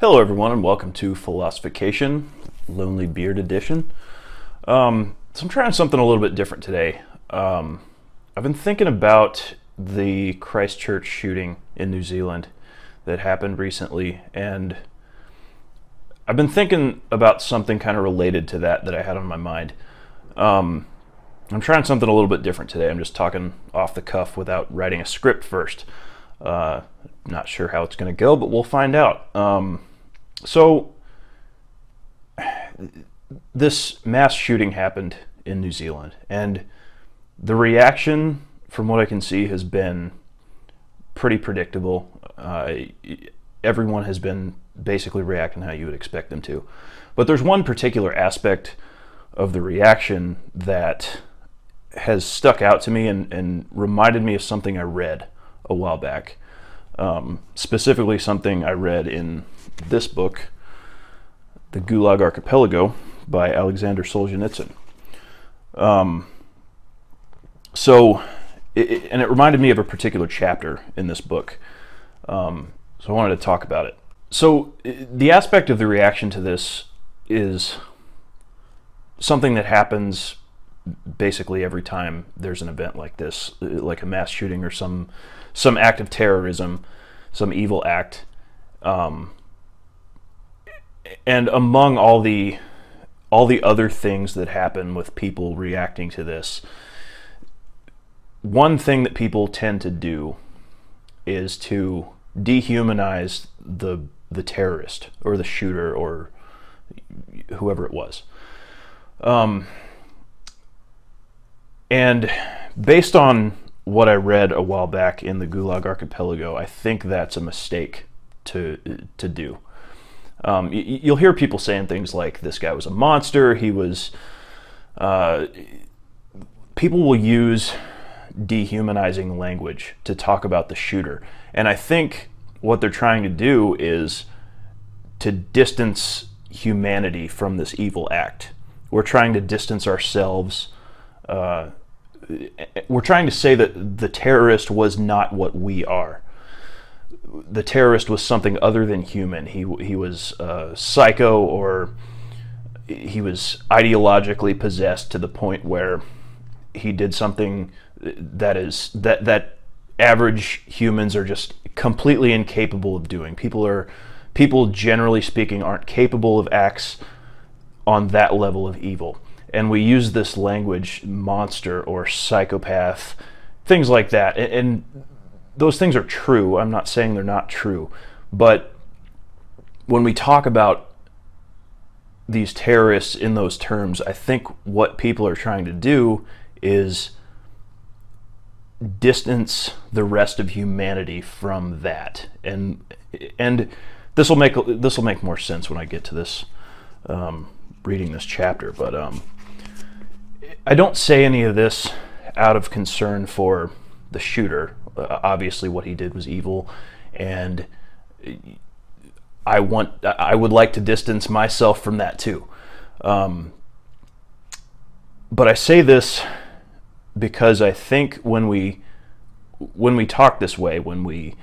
Hello everyone and welcome to Philosophication, Lonely Beard Edition. So I'm trying something a little bit different today. I've been thinking about the Christchurch shooting in New Zealand that happened recently, and I've been thinking about something kind of related to that I had on my mind. I'm trying something a little bit different today. I'm just talking off the cuff without writing a script first. Not sure how it's going to go, but we'll find out. So this mass shooting happened in New Zealand, and the reaction, from what I can see, has been pretty predictable. Everyone has been basically reacting how you would expect them to. But there's one particular aspect of the reaction that has stuck out to me and reminded me of something I read a while back. Specifically something I read in this book, The Gulag Archipelago by Alexander Solzhenitsyn. So it reminded me of a particular chapter in this book. So I wanted to talk about it. So the aspect of the reaction to this is something that happens basically every time there's an event like this, like a mass shooting or some act of terrorism, some evil act. And among all the other things that happen with people reacting to this, one thing that people tend to do is to dehumanize the terrorist or the shooter or whoever it was. And based on what I read a while back in the Gulag Archipelago, I think that's a mistake to do. You'll hear people saying things like, this guy was a monster, he was... people will use dehumanizing language to talk about the shooter. And I think what they're trying to do is to distance humanity from this evil act. We're trying to distance ourselves. We're trying to say that the terrorist was not what we are. The terrorist was something other than human. He was psycho, or he was ideologically possessed to the point where he did something that average humans are just completely incapable of doing. People generally speaking aren't capable of acts on that level of evil. And we use this language, monster or psychopath, things like that. And those things are true. I'm not saying they're not true. But when we talk about these terrorists in those terms, I think what people are trying to do is distance the rest of humanity from that. And this will make more sense when I get to this, reading this chapter. But I don't say any of this out of concern for the shooter. Obviously what he did was evil, and I would like to distance myself from that too. But I say this because I think when we talk this way, when we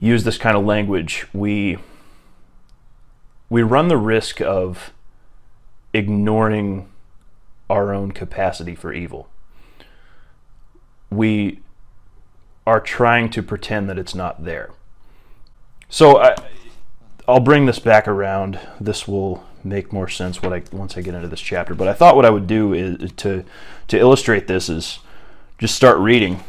use this kind of language, we run the risk of ignoring our own capacity for evil. We are trying to pretend that it's not there. So I'll bring this back around. This will make more sense once I get into this chapter. But I thought what I would do is to illustrate this is just start reading.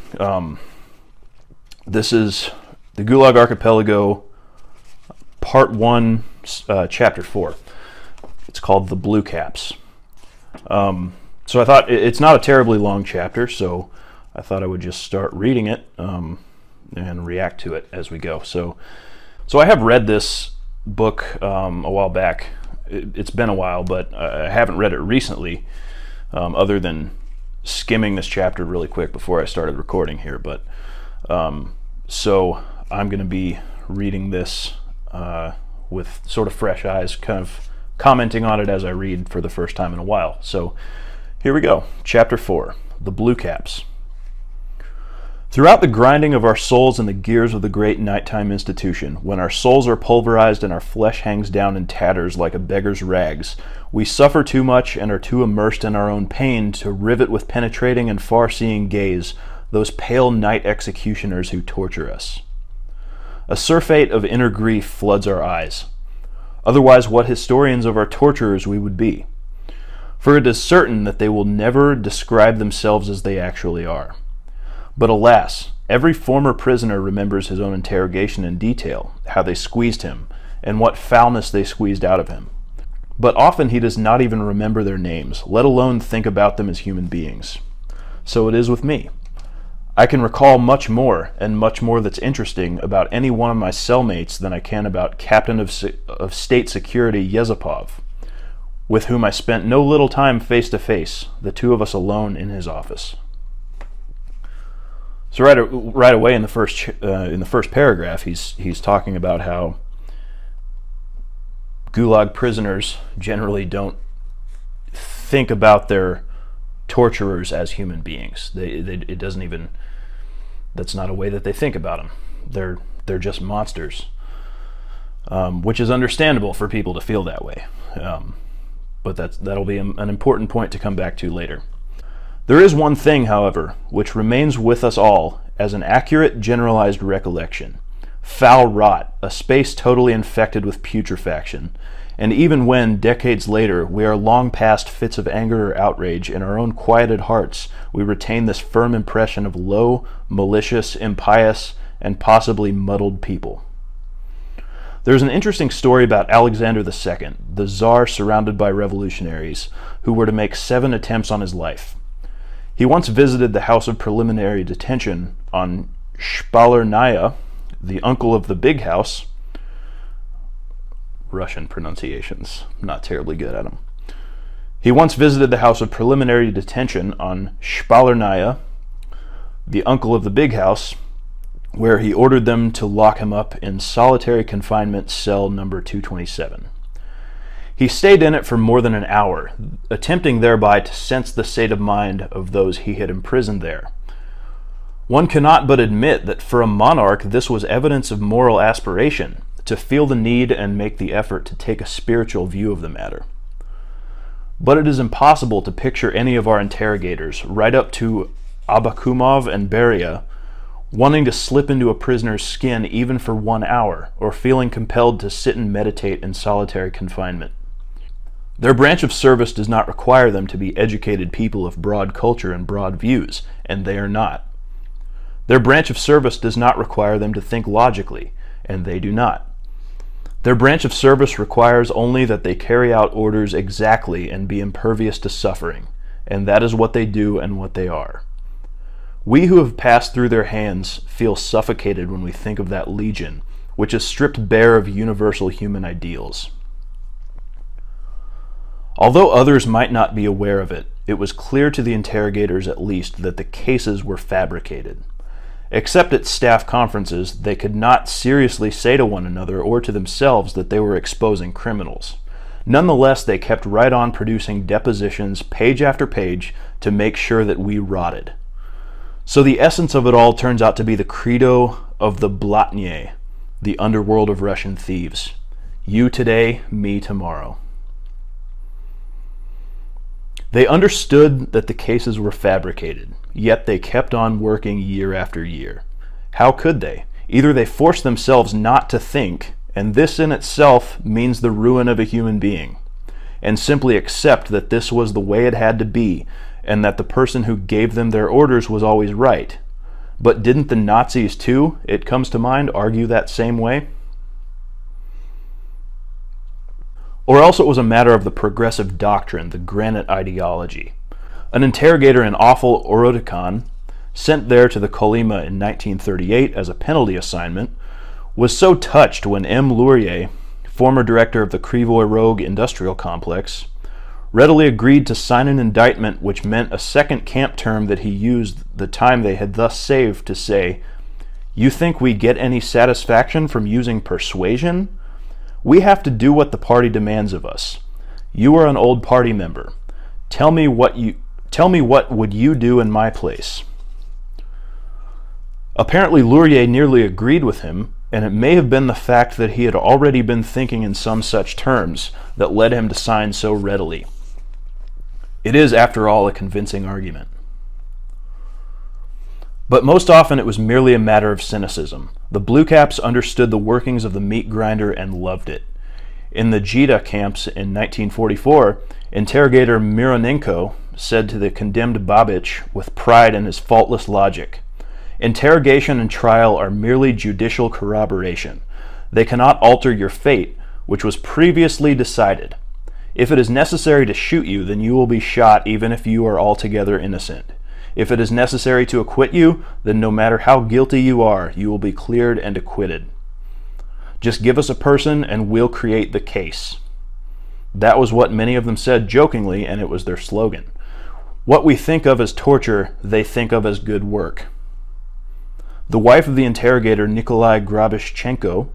This is the Gulag Archipelago, Part 1, Chapter 4. It's called The Blue Caps. So I thought, it's not a terribly long chapter, so I thought I would just start reading it and react to it as we go. So I have read this book a while back. It's been a while, but I haven't read it recently, other than skimming this chapter really quick before I started recording here. But so I'm going to be reading this with sort of fresh eyes, kind of commenting on it as I read for the first time in a while. So here we go. Chapter 4, The Blue Caps. Throughout the grinding of our souls in the gears of the great nighttime institution, when our souls are pulverized and our flesh hangs down in tatters like a beggar's rags, we suffer too much and are too immersed in our own pain to rivet with penetrating and far-seeing gaze those pale night executioners who torture us. A surfeit of inner grief floods our eyes. Otherwise, what historians of our torturers we would be. For it is certain that they will never describe themselves as they actually are. But alas, every former prisoner remembers his own interrogation in detail, how they squeezed him, and what foulness they squeezed out of him. But often he does not even remember their names, let alone think about them as human beings. So it is with me. I can recall much more, and much more that's interesting, about any one of my cellmates than I can about Captain of State Security Yezhov, with whom I spent no little time face to face, the two of us alone in his office. So right away in the first paragraph, he's talking about how Gulag prisoners generally don't think about their torturers as human beings. It doesn't even, that's not a way that they think about them. They're just monsters, which is understandable for people to feel that way. But that'll be an important point to come back to later. There is one thing, however, which remains with us all as an accurate, generalized recollection. Foul rot, a space totally infected with putrefaction, and even when, decades later, we are long past fits of anger or outrage in our own quieted hearts, we retain this firm impression of low, malicious, impious, and possibly muddled people. There's an interesting story about Alexander II, the Tsar surrounded by revolutionaries, who were to make 7 attempts on his life. He once visited the House of Preliminary Detention on Shpalernaya, the uncle of the Big House. Russian pronunciations, not terribly good at them. He once visited the House of Preliminary Detention on Shpalernaya, the uncle of the Big House, where he ordered them to lock him up in solitary confinement cell number 227. He stayed in it for more than an hour, attempting thereby to sense the state of mind of those he had imprisoned there. One cannot but admit that for a monarch this was evidence of moral aspiration, to feel the need and make the effort to take a spiritual view of the matter. But it is impossible to picture any of our interrogators, right up to Abakumov and Beria, wanting to slip into a prisoner's skin even for 1 hour, or feeling compelled to sit and meditate in solitary confinement. Their branch of service does not require them to be educated people of broad culture and broad views, and they are not. Their branch of service does not require them to think logically, and they do not. Their branch of service requires only that they carry out orders exactly and be impervious to suffering, and that is what they do and what they are. We who have passed through their hands feel suffocated when we think of that legion, which is stripped bare of universal human ideals. Although others might not be aware of it, it was clear to the interrogators at least that the cases were fabricated. Except at staff conferences, they could not seriously say to one another or to themselves that they were exposing criminals. Nonetheless, they kept right on producing depositions page after page to make sure that we rotted. So the essence of it all turns out to be the credo of the Blatnye, the underworld of Russian thieves. You today, me tomorrow. They understood that the cases were fabricated, yet they kept on working year after year. How could they? Either they forced themselves not to think, and this in itself means the ruin of a human being, and simply accept that this was the way it had to be, and that the person who gave them their orders was always right. But didn't the Nazis too, it comes to mind, argue that same way? Or else it was a matter of the progressive doctrine, the granite ideology. An interrogator in awful Orotikon, sent there to the Kolyma in 1938 as a penalty assignment, was so touched when M. Lourier, former director of the Krivoy Rog industrial complex, readily agreed to sign an indictment which meant a second camp term that he used the time they had thus saved to say, "You think we get any satisfaction from using persuasion? We have to do what the party demands of us. You are an old party member. Tell me what would you do in my place?" Apparently Lourier nearly agreed with him, and it may have been the fact that he had already been thinking in some such terms that led him to sign so readily. It is, after all, a convincing argument. But most often it was merely a matter of cynicism. The Bluecaps understood the workings of the meat grinder and loved it. In the Jita camps in 1944, interrogator Mironenko said to the condemned Babich with pride in his faultless logic, "Interrogation and trial are merely judicial corroboration. They cannot alter your fate, which was previously decided. If it is necessary to shoot you, then you will be shot even if you are altogether innocent. If it is necessary to acquit you, then no matter how guilty you are, you will be cleared and acquitted. Just give us a person and we'll create the case." That was what many of them said jokingly, and it was their slogan. What we think of as torture, they think of as good work. The wife of the interrogator Nikolai Grabishchenko,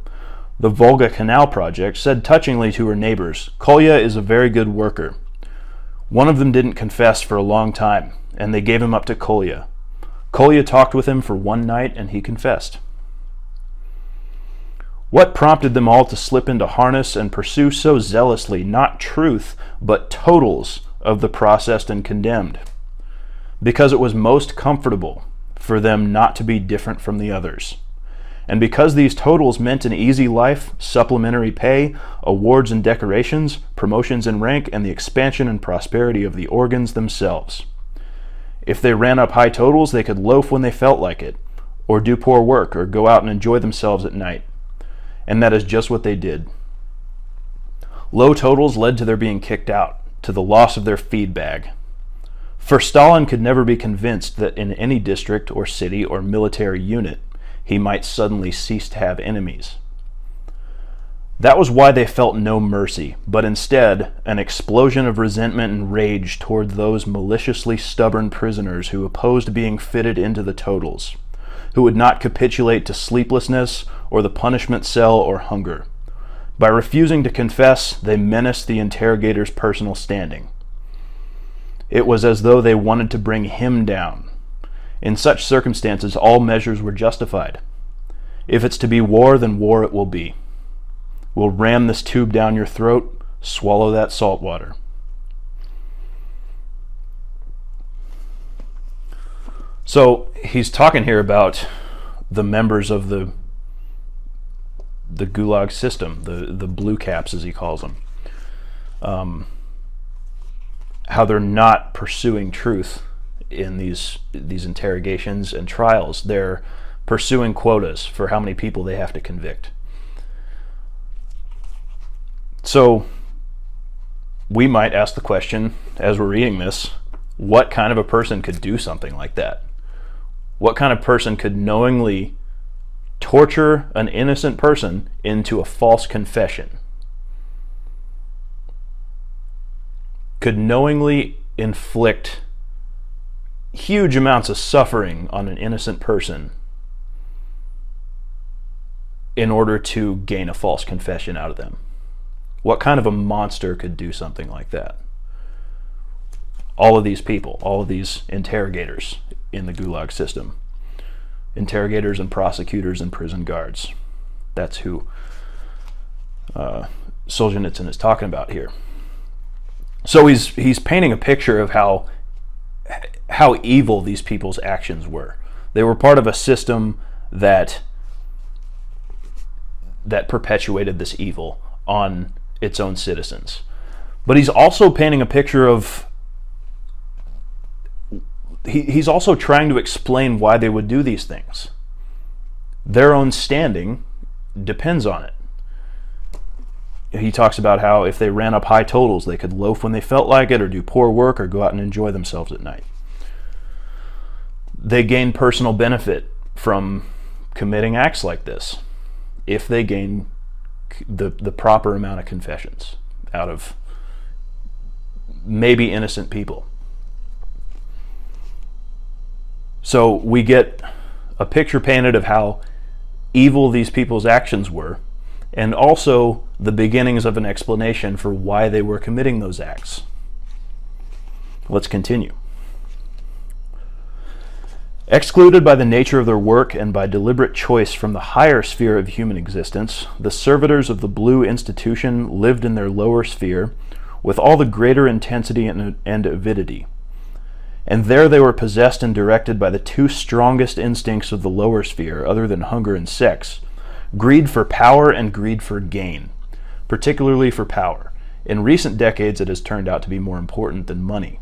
the Volga Canal Project, said touchingly to her neighbors, "Kolya is a very good worker." One of them didn't confess for a long time, and they gave him up to Kolya. Kolya talked with him for one night, and he confessed. What prompted them all to slip into harness and pursue so zealously not truth, but totals of the processed and condemned? Because it was most comfortable for them not to be different from the others. And because these totals meant an easy life, supplementary pay, awards and decorations, promotions in rank, and the expansion and prosperity of the organs themselves. If they ran up high totals, they could loaf when they felt like it, or do poor work, or go out and enjoy themselves at night. And that is just what they did. Low totals led to their being kicked out, to the loss of their feed bag. For Stalin could never be convinced that in any district or city or military unit, he might suddenly cease to have enemies. That was why they felt no mercy, but instead an explosion of resentment and rage toward those maliciously stubborn prisoners who opposed being fitted into the totals, who would not capitulate to sleeplessness or the punishment cell or hunger. By refusing to confess, they menaced the interrogator's personal standing. It was as though they wanted to bring him down. In such circumstances, all measures were justified. If it's to be war, then war it will be. We'll ram this tube down your throat, swallow that salt water. So he's talking here about the members of the Gulag system, the Blue Caps as he calls them, how they're not pursuing truth in these interrogations and trials. They're pursuing quotas for how many people they have to convict. So we might ask the question as we're reading this, what kind of a person could do something like that? What kind of person could knowingly torture an innocent person into a false confession? Could knowingly inflict huge amounts of suffering on an innocent person in order to gain a false confession out of them? What kind of a monster could do something like that? All of these people, all of these interrogators in the Gulag system. Interrogators and prosecutors and prison guards. That's who Solzhenitsyn is talking about here. So he's painting a picture of how evil these people's actions were. They were part of a system that perpetuated this evil on its own citizens. But he's also painting a picture of... He's also trying to explain why they would do these things. Their own standing depends on it. He talks about how if they ran up high totals, they could loaf when they felt like it, or do poor work, or go out and enjoy themselves at night. They gain personal benefit from committing acts like this, if they gain the proper amount of confessions out of maybe innocent people. So we get a picture painted of how evil these people's actions were, and also the beginnings of an explanation for why they were committing those acts. Let's continue. Excluded by the nature of their work and by deliberate choice from the higher sphere of human existence, the servitors of the Blue Institution lived in their lower sphere with all the greater intensity and avidity. And there they were possessed and directed by the two strongest instincts of the lower sphere, other than hunger and sex: greed for power and greed for gain, particularly for power. In recent decades, it has turned out to be more important than money.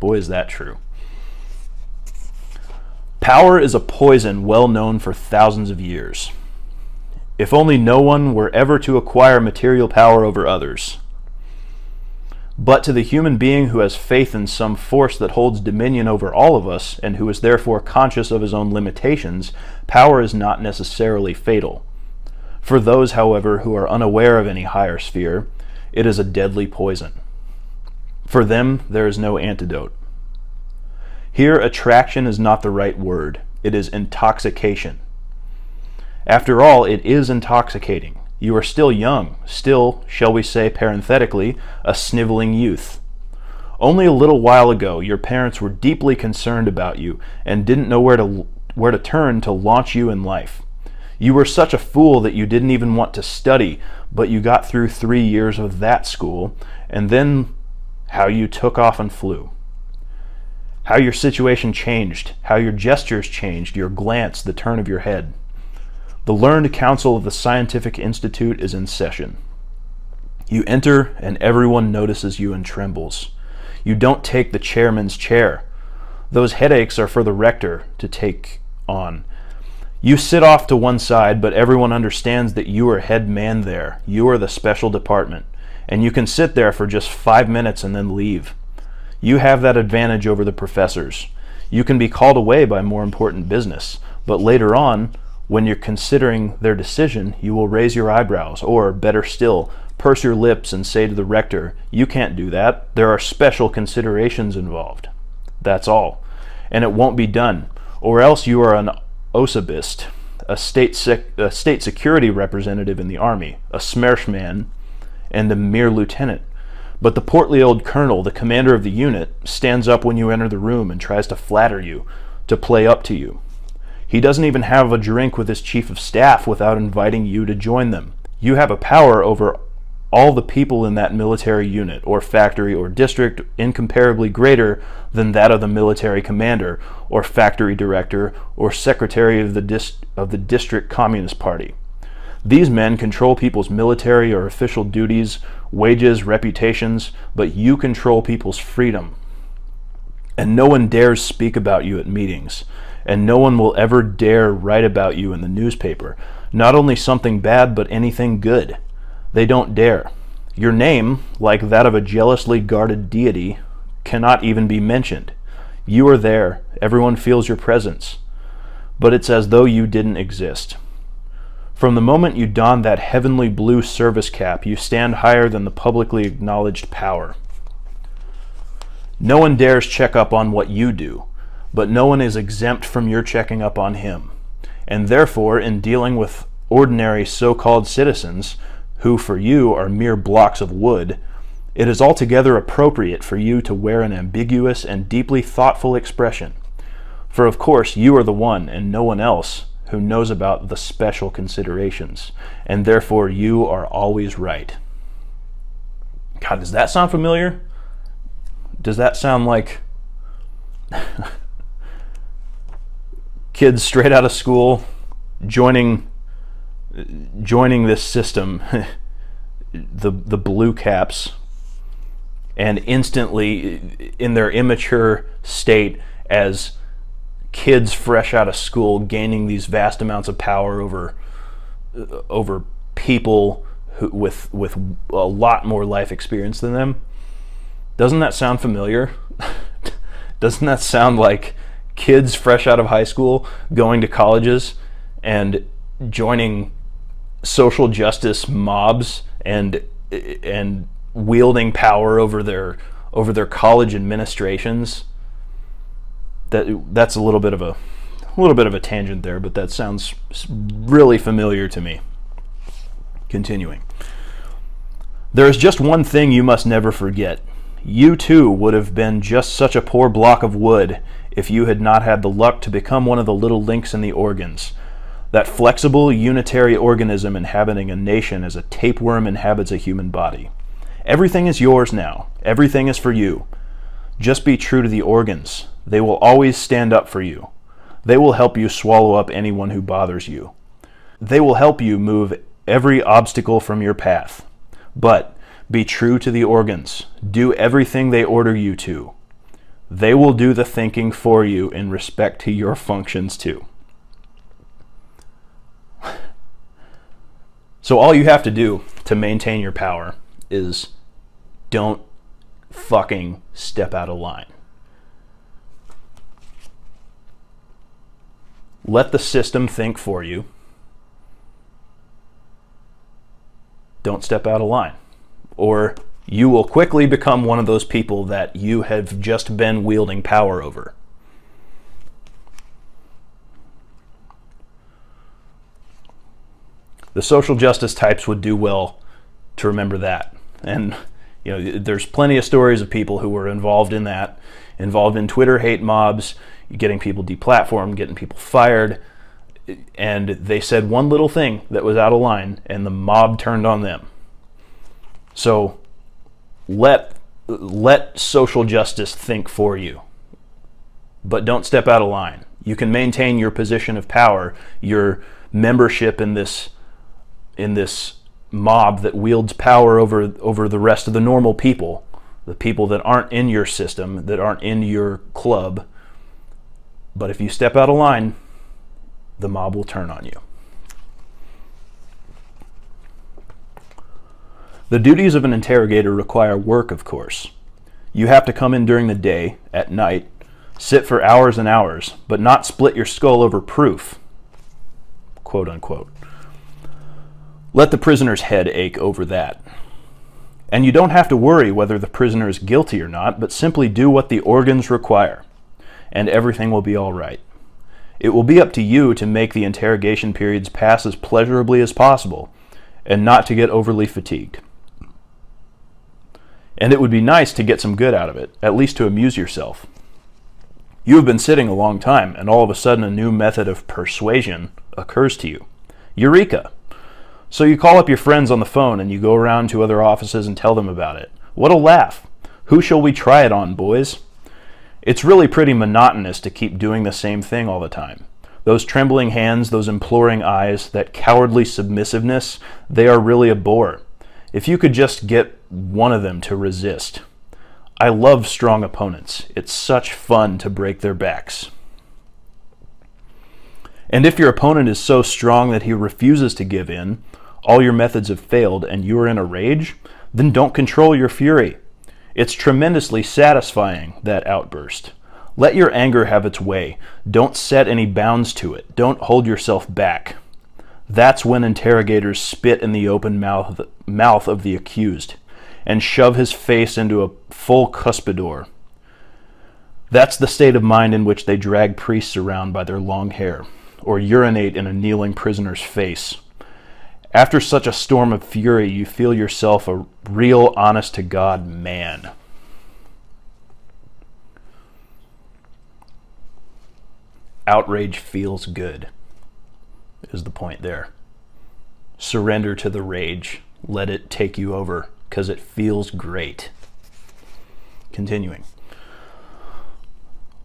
Boy, is that true. Power is a poison well known for thousands of years. If only no one were ever to acquire material power over others. But to the human being who has faith in some force that holds dominion over all of us, and who is therefore conscious of his own limitations, power is not necessarily fatal. For those, however, who are unaware of any higher sphere, it is a deadly poison. For them, there is no antidote. Here, attraction is not the right word. It is intoxication. After all, it is intoxicating. You are still young, still, shall we say parenthetically, a sniveling youth. Only a little while ago, your parents were deeply concerned about you and didn't know where to turn to launch you in life. You were such a fool that you didn't even want to study, but you got through 3 years of that school, and then how you took off and flew. How your situation changed, how your gestures changed, your glance, the turn of your head. The learned council of the Scientific Institute is in session. You enter and everyone notices you and trembles. You don't take the chairman's chair. Those headaches are for the rector to take on. You sit off to one side, but everyone understands that you are head man there. You are the special department, and you can sit there for just 5 minutes and then leave. You have that advantage over the professors. You can be called away by more important business, but later on, when you're considering their decision, you will raise your eyebrows, or better still, purse your lips and say to the rector, "You can't do that. There are special considerations involved." That's all. And it won't be done, or else you are an Osibist, a state security representative in the army, a Smersh man, and a mere lieutenant. But the portly old colonel, the commander of the unit, stands up when you enter the room and tries to flatter you, to play up to you. He doesn't even have a drink with his chief of staff without inviting you to join them. You have a power over all the people in that military unit, or factory, or district, incomparably greater than that of the military commander, or factory director, or secretary of the district communist party. These men control people's military or official duties, wages, reputations, but you control people's freedom. And no one dares speak about you at meetings, and no one will ever dare write about you in the newspaper. Not only something bad, but anything good. They don't dare. Your name, like that of a jealously guarded deity, cannot even be mentioned. You are there. Everyone feels your presence. But it's as though you didn't exist. From the moment you don that heavenly blue service cap, you stand higher than the publicly acknowledged power. No one dares check up on what you do, but no one is exempt from your checking up on him. And therefore, in dealing with ordinary so-called citizens, who for you are mere blocks of wood, it is altogether appropriate for you to wear an ambiguous and deeply thoughtful expression. For of course, you are the one and no one else who knows about the special considerations, and therefore you are always right. God, does that sound familiar? Does that sound like kids straight out of school joining this system, the blue caps, and instantly in their immature state as kids fresh out of school gaining these vast amounts of power over people who, with a lot more life experience than them? Doesn't that sound familiar? Doesn't that sound like kids fresh out of high school going to colleges and joining social justice mobs and wielding power over their college administrations? That's a little bit of a tangent there, but that sounds really familiar to me. Continuing. There is just one thing you must never forget. You too would have been just such a poor block of wood if you had not had the luck to become one of the little links in the organs. That flexible, unitary organism inhabiting a nation as a tapeworm inhabits a human body. Everything is yours now. Everything is for you. Just be true to the organs. They will always stand up for you. They will help you swallow up anyone who bothers you. They will help you move every obstacle from your path. But be true to the organs. Do everything they order you to. They will do the thinking for you in respect to your functions too. So all you have to do to maintain your power is don't fucking step out of line. Let the system think for you. Don't step out of line, or you will quickly become one of those people that you have just been wielding power over. The social justice types would do well to remember that. And you know, there's plenty of stories of people who were involved in that, involved in Twitter hate mobs, getting people deplatformed, getting people fired, and they said one little thing that was out of line and the mob turned on them. So let social justice think for you, but don't step out of line. You can maintain your position of power, your membership in this mob that wields power over the rest of the normal people, the people that aren't in your system, that aren't in your club. But if you step out of line, the mob will turn on you. The duties of an interrogator require work, of course. You have to come in during the day, at night, sit for hours and hours, but not split your skull over proof, quote unquote. Let the prisoner's head ache over that. And you don't have to worry whether the prisoner is guilty or not, but simply do what the organs require, and everything will be all right. It will be up to you to make the interrogation periods pass as pleasurably as possible, and not to get overly fatigued. And it would be nice to get some good out of it, at least to amuse yourself. You have been sitting a long time, and all of a sudden a new method of persuasion occurs to you. Eureka! So you call up your friends on the phone and you go around to other offices and tell them about it. What a laugh! Who shall we try it on, boys? It's really pretty monotonous to keep doing the same thing all the time. Those trembling hands, those imploring eyes, that cowardly submissiveness, they are really a bore. If you could just get one of them to resist. I love strong opponents. It's such fun to break their backs. And if your opponent is so strong that he refuses to give in, all your methods have failed and you are in a rage, then don't control your fury. It's tremendously satisfying, that outburst. Let your anger have its way. Don't set any bounds to it. Don't hold yourself back. That's when interrogators spit in the open mouth of the accused and shove his face into a full cuspidor. That's the state of mind in which they drag priests around by their long hair, or urinate in a kneeling prisoner's face. After such a storm of fury, you feel yourself a real honest-to-God man. Outrage feels good, is the point there. Surrender to the rage. Let it take you over, because it feels great. Continuing.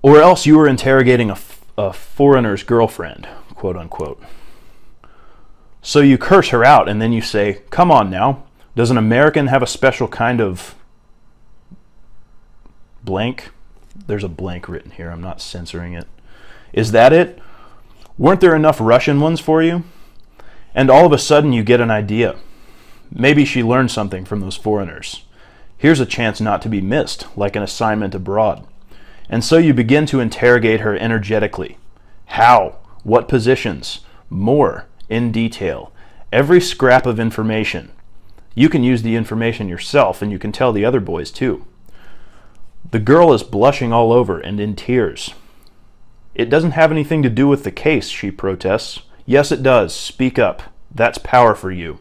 Or else you are interrogating a foreigner's girlfriend, quote unquote. So you curse her out and then you say, come on now, does an American have a special kind of blank? There's a blank written here, I'm not censoring it. Is that it? Weren't there enough Russian ones for you? And all of a sudden you get an idea. Maybe she learned something from those foreigners. Here's a chance not to be missed, like an assignment abroad. And so you begin to interrogate her energetically. How? What positions? More. In detail. Every scrap of information. You can use the information yourself, and you can tell the other boys too. The girl is blushing all over and in tears. It doesn't have anything to do with the case, she protests. Yes, it does. Speak up. That's power for you.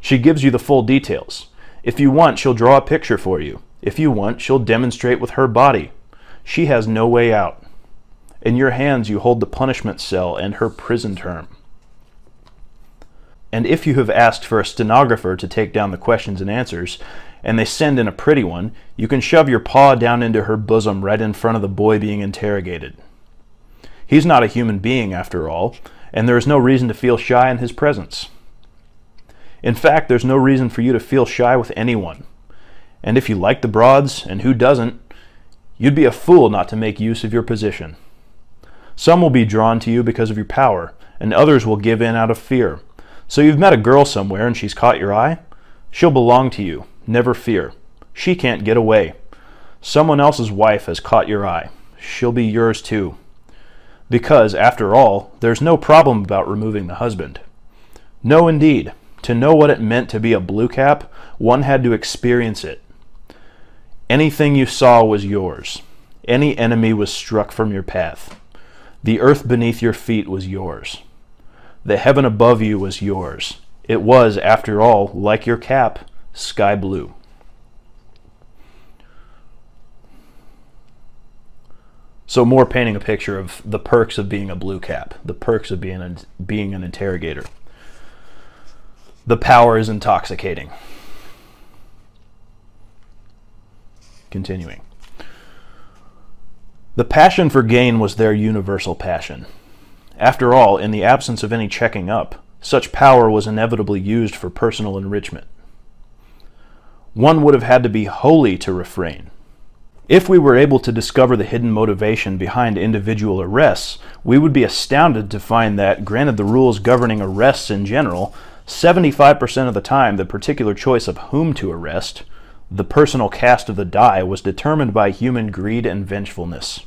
She gives you the full details. If you want, she'll draw a picture for you. If you want, she'll demonstrate with her body. She has no way out. In your hands you hold the punishment cell and her prison term. And if you have asked for a stenographer to take down the questions and answers, and they send in a pretty one, you can shove your paw down into her bosom right in front of the boy being interrogated. He's not a human being, after all, and there is no reason to feel shy in his presence. In fact, there's no reason for you to feel shy with anyone. And if you like the broads, and who doesn't, you'd be a fool not to make use of your position. Some will be drawn to you because of your power, and others will give in out of fear. So you've met a girl somewhere and she's caught your eye? She'll belong to you, never fear. She can't get away. Someone else's wife has caught your eye. She'll be yours too. Because, after all, there's no problem about removing the husband. No, indeed. To know what it meant to be a blue cap, one had to experience it. Anything you saw was yours. Any enemy was struck from your path. The earth beneath your feet was yours. The heaven above you was yours. It was, after all, like your cap, sky blue. So more painting a picture of the perks of being a blue cap, the perks of being an interrogator. The power is intoxicating. Continuing. The passion for gain was their universal passion. After all, in the absence of any checking up, such power was inevitably used for personal enrichment. One would have had to be holy to refrain. If we were able to discover the hidden motivation behind individual arrests, we would be astounded to find that, granted the rules governing arrests in general, 75% of the time the particular choice of whom to arrest, the personal cast of the die, was determined by human greed and vengefulness.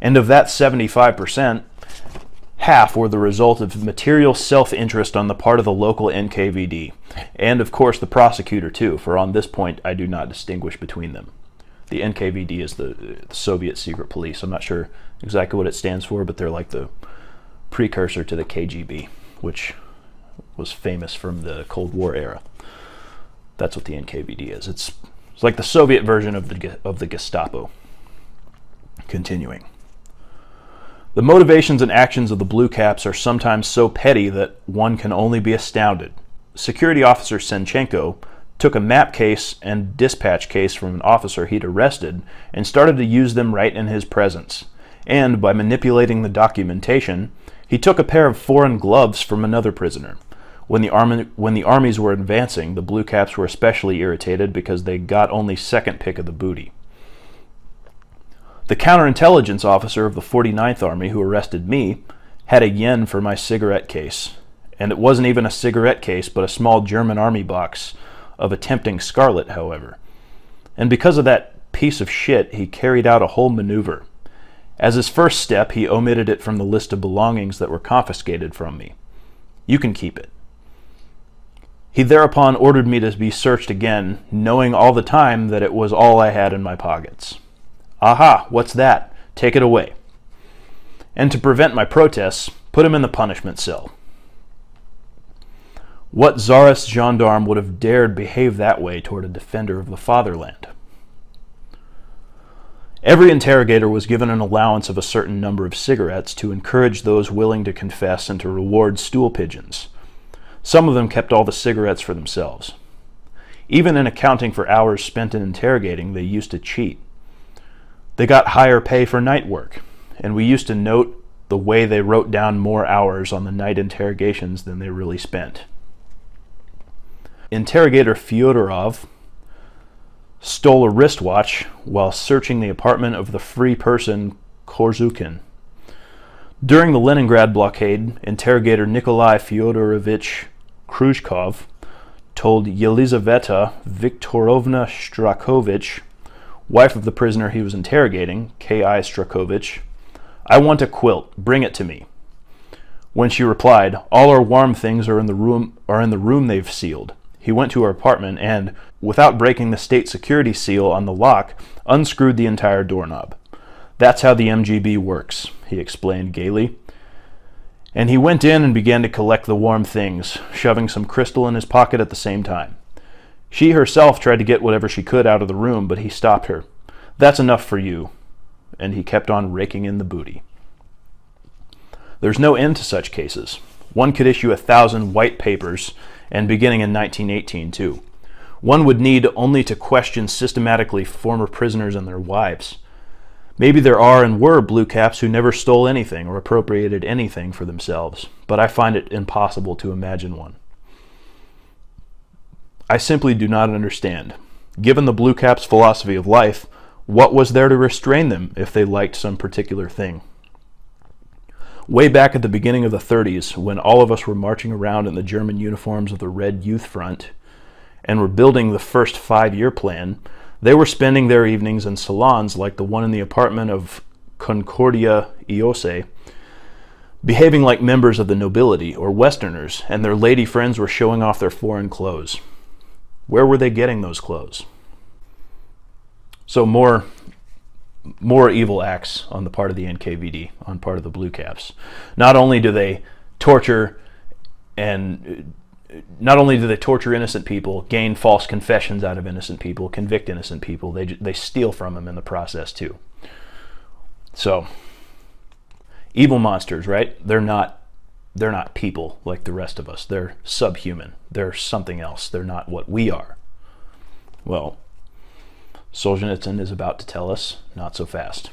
And of that 75%, half were the result of material self-interest on the part of the local NKVD, and of course the prosecutor too, for on this point I do not distinguish between them. The NKVD is the Soviet secret police. I'm not sure exactly what it stands for, but they're like the precursor to the KGB, which was famous from the Cold War era. That's what the NKVD is. It's like the Soviet version of the Gestapo. Continuing. The motivations and actions of the blue caps are sometimes so petty that one can only be astounded. Security officer Senchenko took a map case and dispatch case from an officer he'd arrested and started to use them right in his presence. And by manipulating the documentation, he took a pair of foreign gloves from another prisoner. When the armies were advancing, the blue caps were especially irritated because they got only second pick of the booty. The counterintelligence officer of the 49th Army who arrested me had a yen for my cigarette case, and it wasn't even a cigarette case but a small German army box of a tempting scarlet, however. And because of that piece of shit, he carried out a whole maneuver. As his first step, he omitted it from the list of belongings that were confiscated from me. You can keep it. He thereupon ordered me to be searched again, knowing all the time that it was all I had in my pockets. Aha, what's that? Take it away. And to prevent my protests, put him in the punishment cell. What czarist gendarme would have dared behave that way toward a defender of the fatherland? Every interrogator was given an allowance of a certain number of cigarettes to encourage those willing to confess and to reward stool pigeons. Some of them kept all the cigarettes for themselves. Even in accounting for hours spent in interrogating, they used to cheat. They got higher pay for night work, and we used to note the way they wrote down more hours on the night interrogations than they really spent. Interrogator Fyodorov stole a wristwatch while searching the apartment of the free person Korzukhin. During the Leningrad blockade, interrogator Nikolai Fyodorovich Kruzhkov told Yelizaveta Viktorovna Strakovich, wife of the prisoner he was interrogating, K.I. Strakovich, "I want a quilt, bring it to me." When she replied, "All our warm things are in the room they've sealed," he went to her apartment and, without breaking the state security seal on the lock, unscrewed the entire doorknob. "That's how the MGB works," he explained gaily. And he went in and began to collect the warm things, shoving some crystal in his pocket at the same time. She herself tried to get whatever she could out of the room, but he stopped her. "That's enough for you," and he kept on raking in the booty. There's no end to such cases. One could issue 1,000 white papers, and beginning in 1918 too. One would need only to question systematically former prisoners and their wives. Maybe there are and were blue caps who never stole anything or appropriated anything for themselves, but I find it impossible to imagine one. I simply do not understand. Given the blue caps' philosophy of life, what was there to restrain them if they liked some particular thing? Way back at the beginning of the 30s, when all of us were marching around in the German uniforms of the Red Youth Front and were building the first five-year plan, they were spending their evenings in salons like the one in the apartment of Concordia Iose, behaving like members of the nobility or Westerners, and their lady friends were showing off their foreign clothes. Where were they getting those clothes? So more evil acts on the part of the NKVD, on part of the Blue Caps. Not only do they torture innocent people, gain false confessions out of innocent people, convict innocent people, they steal from them in the process too. So, evil monsters, right? They're not people like the rest of us. They're subhuman. They're something else. They're not what we are. Well, Solzhenitsyn is about to tell us, not so fast.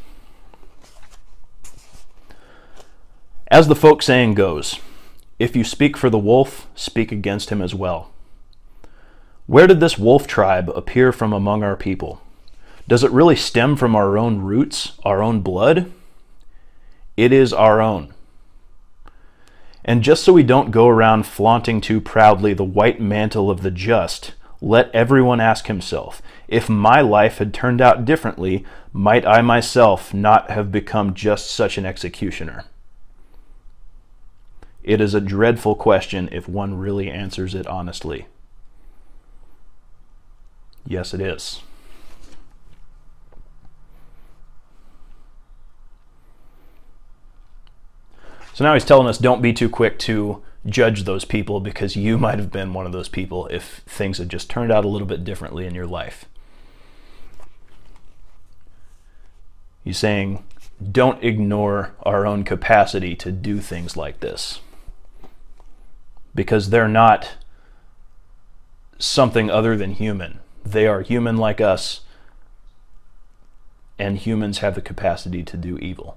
As the folk saying goes, if you speak for the wolf, speak against him as well. Where did this wolf tribe appear from among our people? Does it really stem from our own roots, our own blood? It is our own. And just so we don't go around flaunting too proudly the white mantle of the just, let everyone ask himself, if my life had turned out differently, might I myself not have become just such an executioner? It is a dreadful question if one really answers it honestly. Yes, it is. So now he's telling us, don't be too quick to judge those people, because you might have been one of those people if things had just turned out a little bit differently in your life. He's saying, don't ignore our own capacity to do things like this, because they're not something other than human. They are human like us, and humans have the capacity to do evil.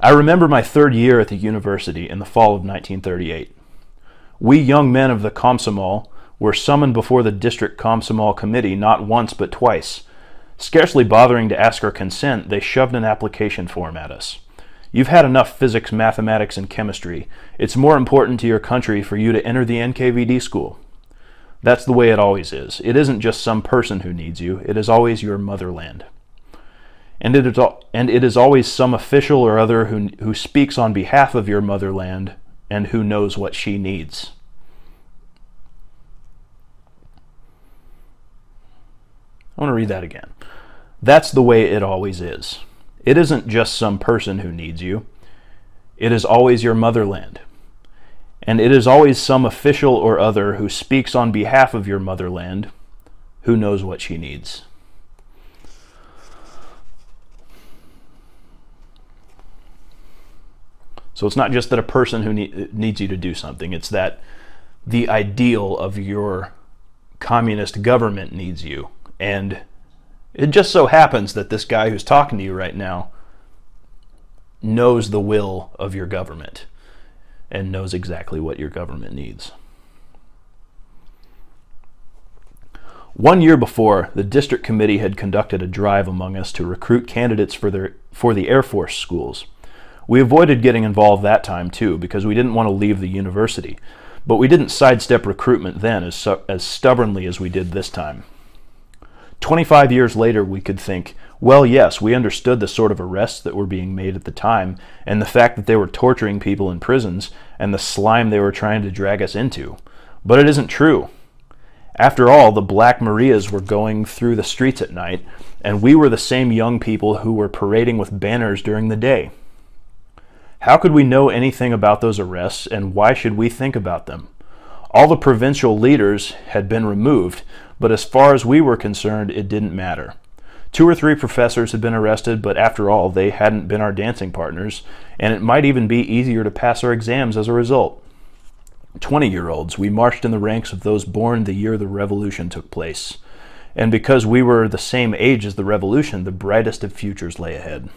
I remember my third year at the university in the fall of 1938. We young men of the Komsomol were summoned before the district Komsomol committee not once but twice. Scarcely bothering to ask our consent, they shoved an application form at us. You've had enough physics, mathematics, and chemistry. It's more important to your country for you to enter the NKVD school. That's the way it always is. It isn't just some person who needs you. It is always your motherland. And it is always some official or other who speaks on behalf of your motherland and who knows what she needs. I want to read that again. That's the way it always is. It isn't just some person who needs you. It is always your motherland. And it is always some official or other who speaks on behalf of your motherland who knows what she needs. So it's not just that a person who needs you to do something, it's that the ideal of your communist government needs you. And it just so happens that this guy who's talking to you right now knows the will of your government and knows exactly what your government needs. 1 year before, the district committee had conducted a drive among us to recruit candidates for the Air Force schools. We avoided getting involved that time too, because we didn't want to leave the university, but we didn't sidestep recruitment then as stubbornly as we did this time. 25 years later, we could think, well, yes, we understood the sort of arrests that were being made at the time, and the fact that they were torturing people in prisons, and the slime they were trying to drag us into. But it isn't true. After all, the Black Marias were going through the streets at night, and we were the same young people who were parading with banners during the day. How could we know anything about those arrests, and why should we think about them? All the provincial leaders had been removed, but as far as we were concerned, it didn't matter. 2 or 3 professors had been arrested, but after all, they hadn't been our dancing partners, and it might even be easier to pass our exams as a result. 20-year-olds, we marched in the ranks of those born the year the revolution took place. And because we were the same age as the revolution, the brightest of futures lay ahead.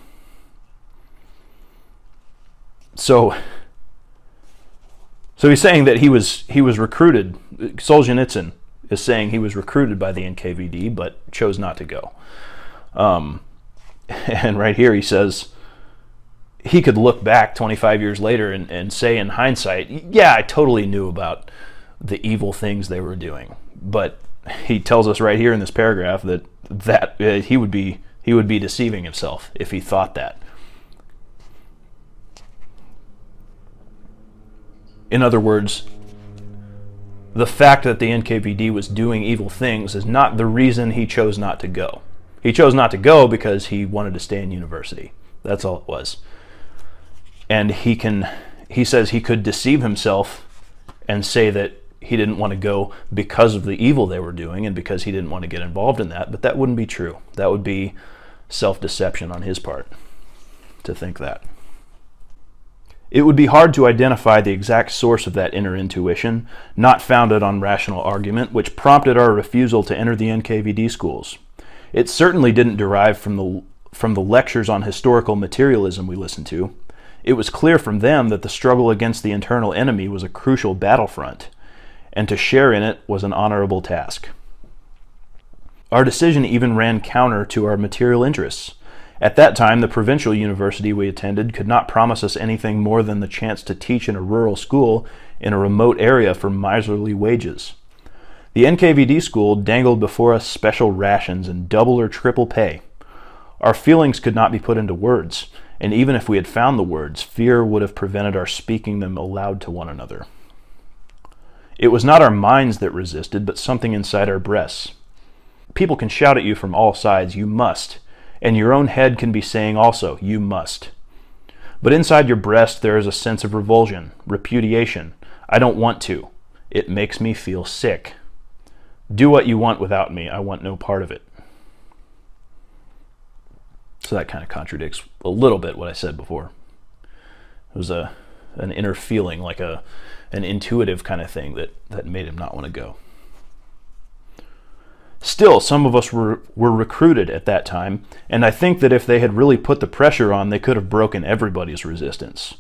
So he's saying that he was recruited. Solzhenitsyn is saying he was recruited by the NKVD, but chose not to go. And right here he says, he could look back 25 years later and say in hindsight, yeah, I totally knew about the evil things they were doing. But he tells us right here in this paragraph that he would be deceiving himself if he thought that. In other words, the fact that the NKVD was doing evil things is not the reason he chose not to go. He chose not to go because he wanted to stay in university. That's all it was. And he says he could deceive himself and say that he didn't want to go because of the evil they were doing and because he didn't want to get involved in that, but that wouldn't be true. That would be self-deception on his part to think that. It would be hard to identify the exact source of that inner intuition, not founded on rational argument, which prompted our refusal to enter the NKVD schools. It certainly didn't derive from the lectures on historical materialism we listened to. It was clear from them that the struggle against the internal enemy was a crucial battlefront, and to share in it was an honorable task. Our decision even ran counter to our material interests. At that time, the provincial university we attended could not promise us anything more than the chance to teach in a rural school in a remote area for miserly wages. The NKVD school dangled before us special rations and double or triple pay. Our feelings could not be put into words, and even if we had found the words, fear would have prevented our speaking them aloud to one another. It was not our minds that resisted, but something inside our breasts. People can shout at you from all sides, you must, and your own head can be saying also, you must. But inside your breast there is a sense of revulsion, repudiation. I don't want to. It makes me feel sick. Do what you want without me. I want no part of it. So that kind of contradicts a little bit what I said before. It was an inner feeling, like an intuitive kind of thing that made him not want to go. Still, some of us were recruited at that time, and I think that if they had really put the pressure on, they could have broken everybody's resistance.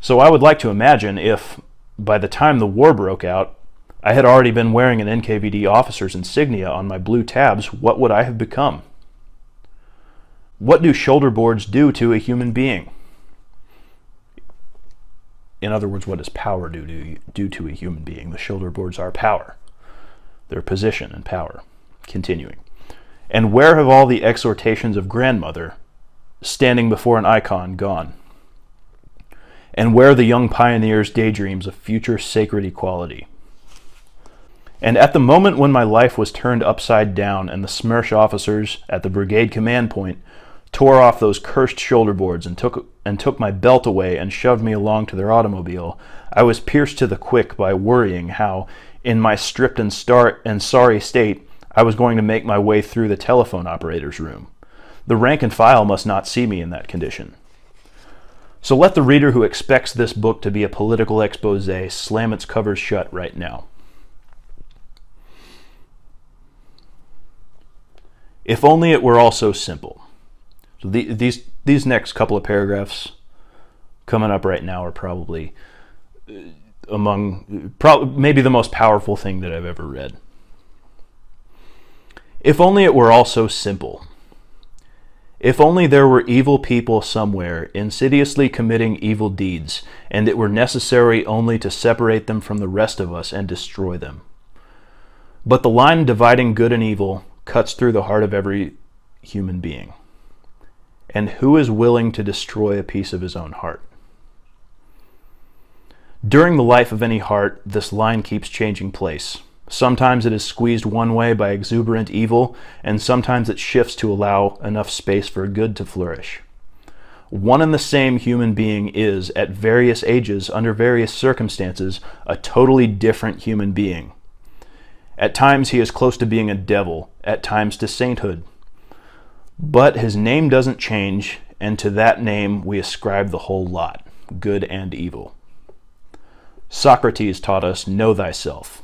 So I would like to imagine if, by the time the war broke out, I had already been wearing an NKVD officer's insignia on my blue tabs, what would I have become? What do shoulder boards do to a human being? In other words, what does power do to a human being? The shoulder boards are power, their position and power. Continuing. And where have all the exhortations of grandmother standing before an icon gone? And where the young pioneer's daydreams of future sacred equality? And at the moment when my life was turned upside down and the Smersh officers at the brigade command point tore off those cursed shoulder boards and took my belt away and shoved me along to their automobile, I was pierced to the quick by worrying how, in my stripped and sorry state, I was going to make my way through the telephone operator's room. The rank and file must not see me in that condition. So let the reader who expects this book to be a political expose slam its covers shut right now. If only it were all so simple. So these next couple of paragraphs coming up right now are probably maybe the most powerful thing that I've ever read. If only it were all so simple. If only there were evil people somewhere insidiously committing evil deeds, and it were necessary only to separate them from the rest of us and destroy them. But the line dividing good and evil cuts through the heart of every human being. And who is willing to destroy a piece of his own heart? During the life of any heart, this line keeps changing place. Sometimes it is squeezed one way by exuberant evil, and sometimes it shifts to allow enough space for good to flourish. one and the same human being is, at various ages, under various circumstances, a totally different human being. At times he is close to being a devil, at times to sainthood. But his name doesn't change, and to that name we ascribe the whole lot, good and evil. Socrates taught us, know thyself.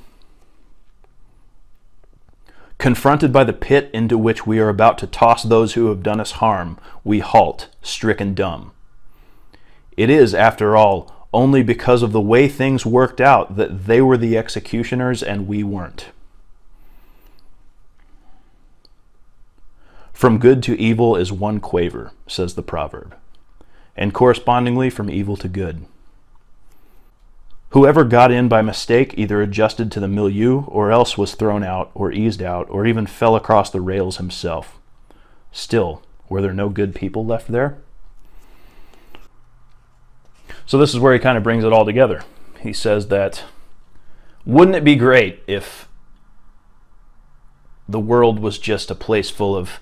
Confronted by the pit into which we are about to toss those who have done us harm, we halt, stricken dumb. It is, after all, only because of the way things worked out that they were the executioners and we weren't. From good to evil is one quaver, says the proverb, and correspondingly from evil to good. Whoever got in by mistake either adjusted to the milieu or else was thrown out or eased out or even fell across the rails himself. Still, were there no good people left there? So this is where he kind of brings it all together. He says that, wouldn't it be great if the world was just a place full of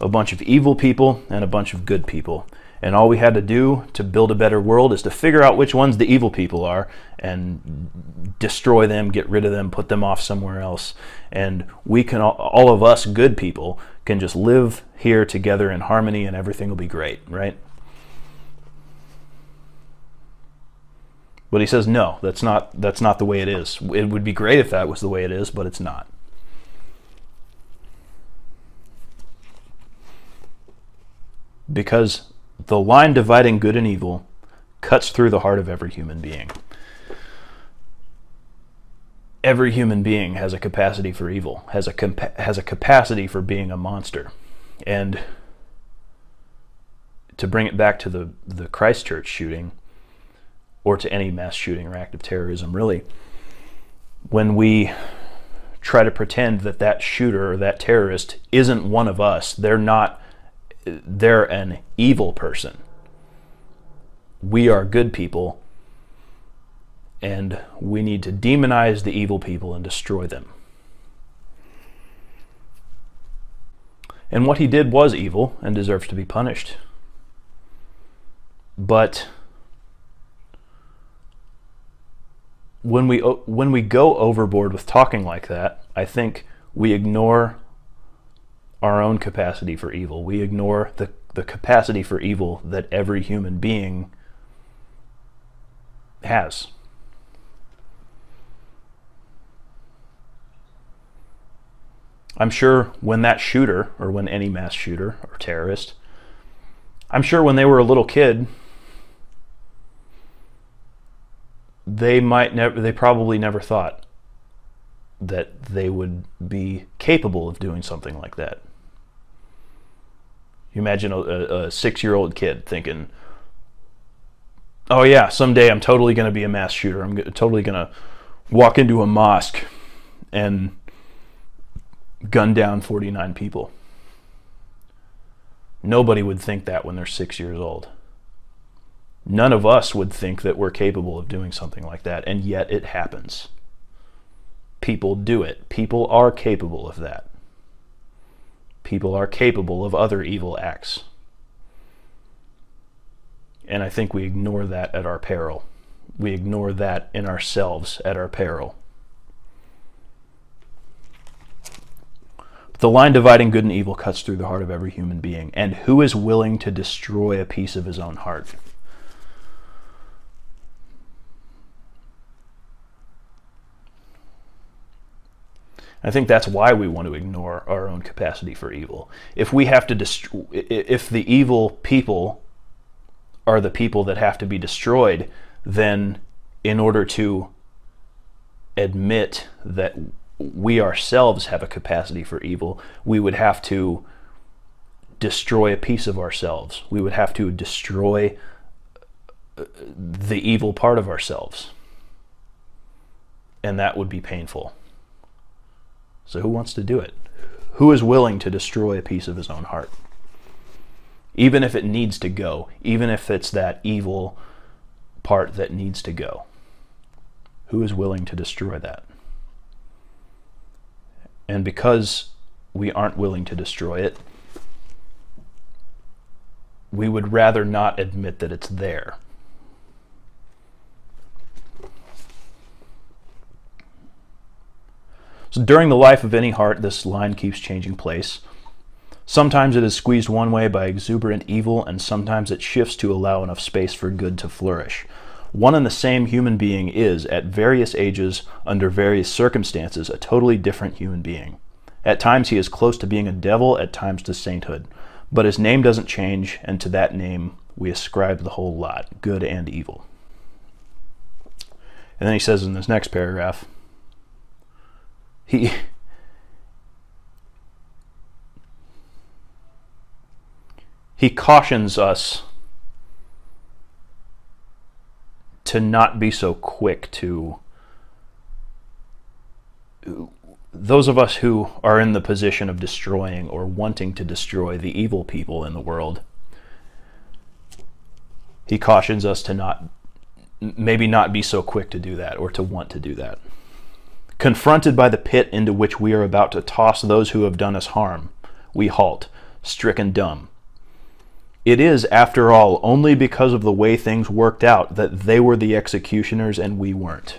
a bunch of evil people and a bunch of good people? And all we had to do to build a better world is to figure out which ones the evil people are and destroy them, get rid of them, put them off somewhere else. And we can, all of us good people, can just live here together in harmony and everything will be great, right? But he says, no, that's not the way it is. It would be great if that was the way it is, but it's not. Because the line dividing good and evil cuts through the heart of every human being. Every human being has a capacity for evil, has a capacity for being a monster. And to bring it back to the Christchurch shooting, or to any mass shooting or act of terrorism, really, when we try to pretend that that shooter or that terrorist isn't one of us, they're not. They're an evil person. We are good people, and we need to demonize the evil people and destroy them. And what he did was evil and deserves to be punished. But when we go overboard with talking like that, I think we ignore our own capacity for evil. We ignore the capacity for evil that every human being has. I'm sure when that shooter, or when any mass shooter or terrorist, I'm sure when they were a little kid, they probably never thought that they would be capable of doing something like that. You imagine a six-year-old kid thinking, oh yeah, someday I'm totally going to be a mass shooter. I'm totally going to walk into a mosque and gun down 49 people. Nobody would think that when they're 6 years old. None of us would think that we're capable of doing something like that, and yet it happens. People do it. People are capable of that. People are capable of other evil acts. And I think we ignore that at our peril. We ignore that in ourselves at our peril. The line dividing good and evil cuts through the heart of every human being. And who is willing to destroy a piece of his own heart? I think that's why we want to ignore our own capacity for evil. If we have to if the evil people are the people that have to be destroyed, then in order to admit that we ourselves have a capacity for evil, we would have to destroy a piece of ourselves. We would have to destroy the evil part of ourselves. And that would be painful. So who wants to do it? Who is willing to destroy a piece of his own heart? Even if it needs to go, even if it's that evil part that needs to go, who is willing to destroy that? And because we aren't willing to destroy it, we would rather not admit that it's there. So during the life of any heart, this line keeps changing place. Sometimes it is squeezed one way by exuberant evil, and sometimes it shifts to allow enough space for good to flourish. One and the same human being is, at various ages, under various circumstances, a totally different human being. At times he is close to being a devil, at times to sainthood. But his name doesn't change, and to that name we ascribe the whole lot, good and evil. And then he says in this next paragraph, he cautions us to not be so quick to, those of us who are in the position of destroying or wanting to destroy the evil people in the world, he cautions us to maybe not be so quick to do that or to want to do that. Confronted by the pit into which we are about to toss those who have done us harm, we halt, stricken dumb. It is, after all, only because of the way things worked out that they were the executioners and we weren't.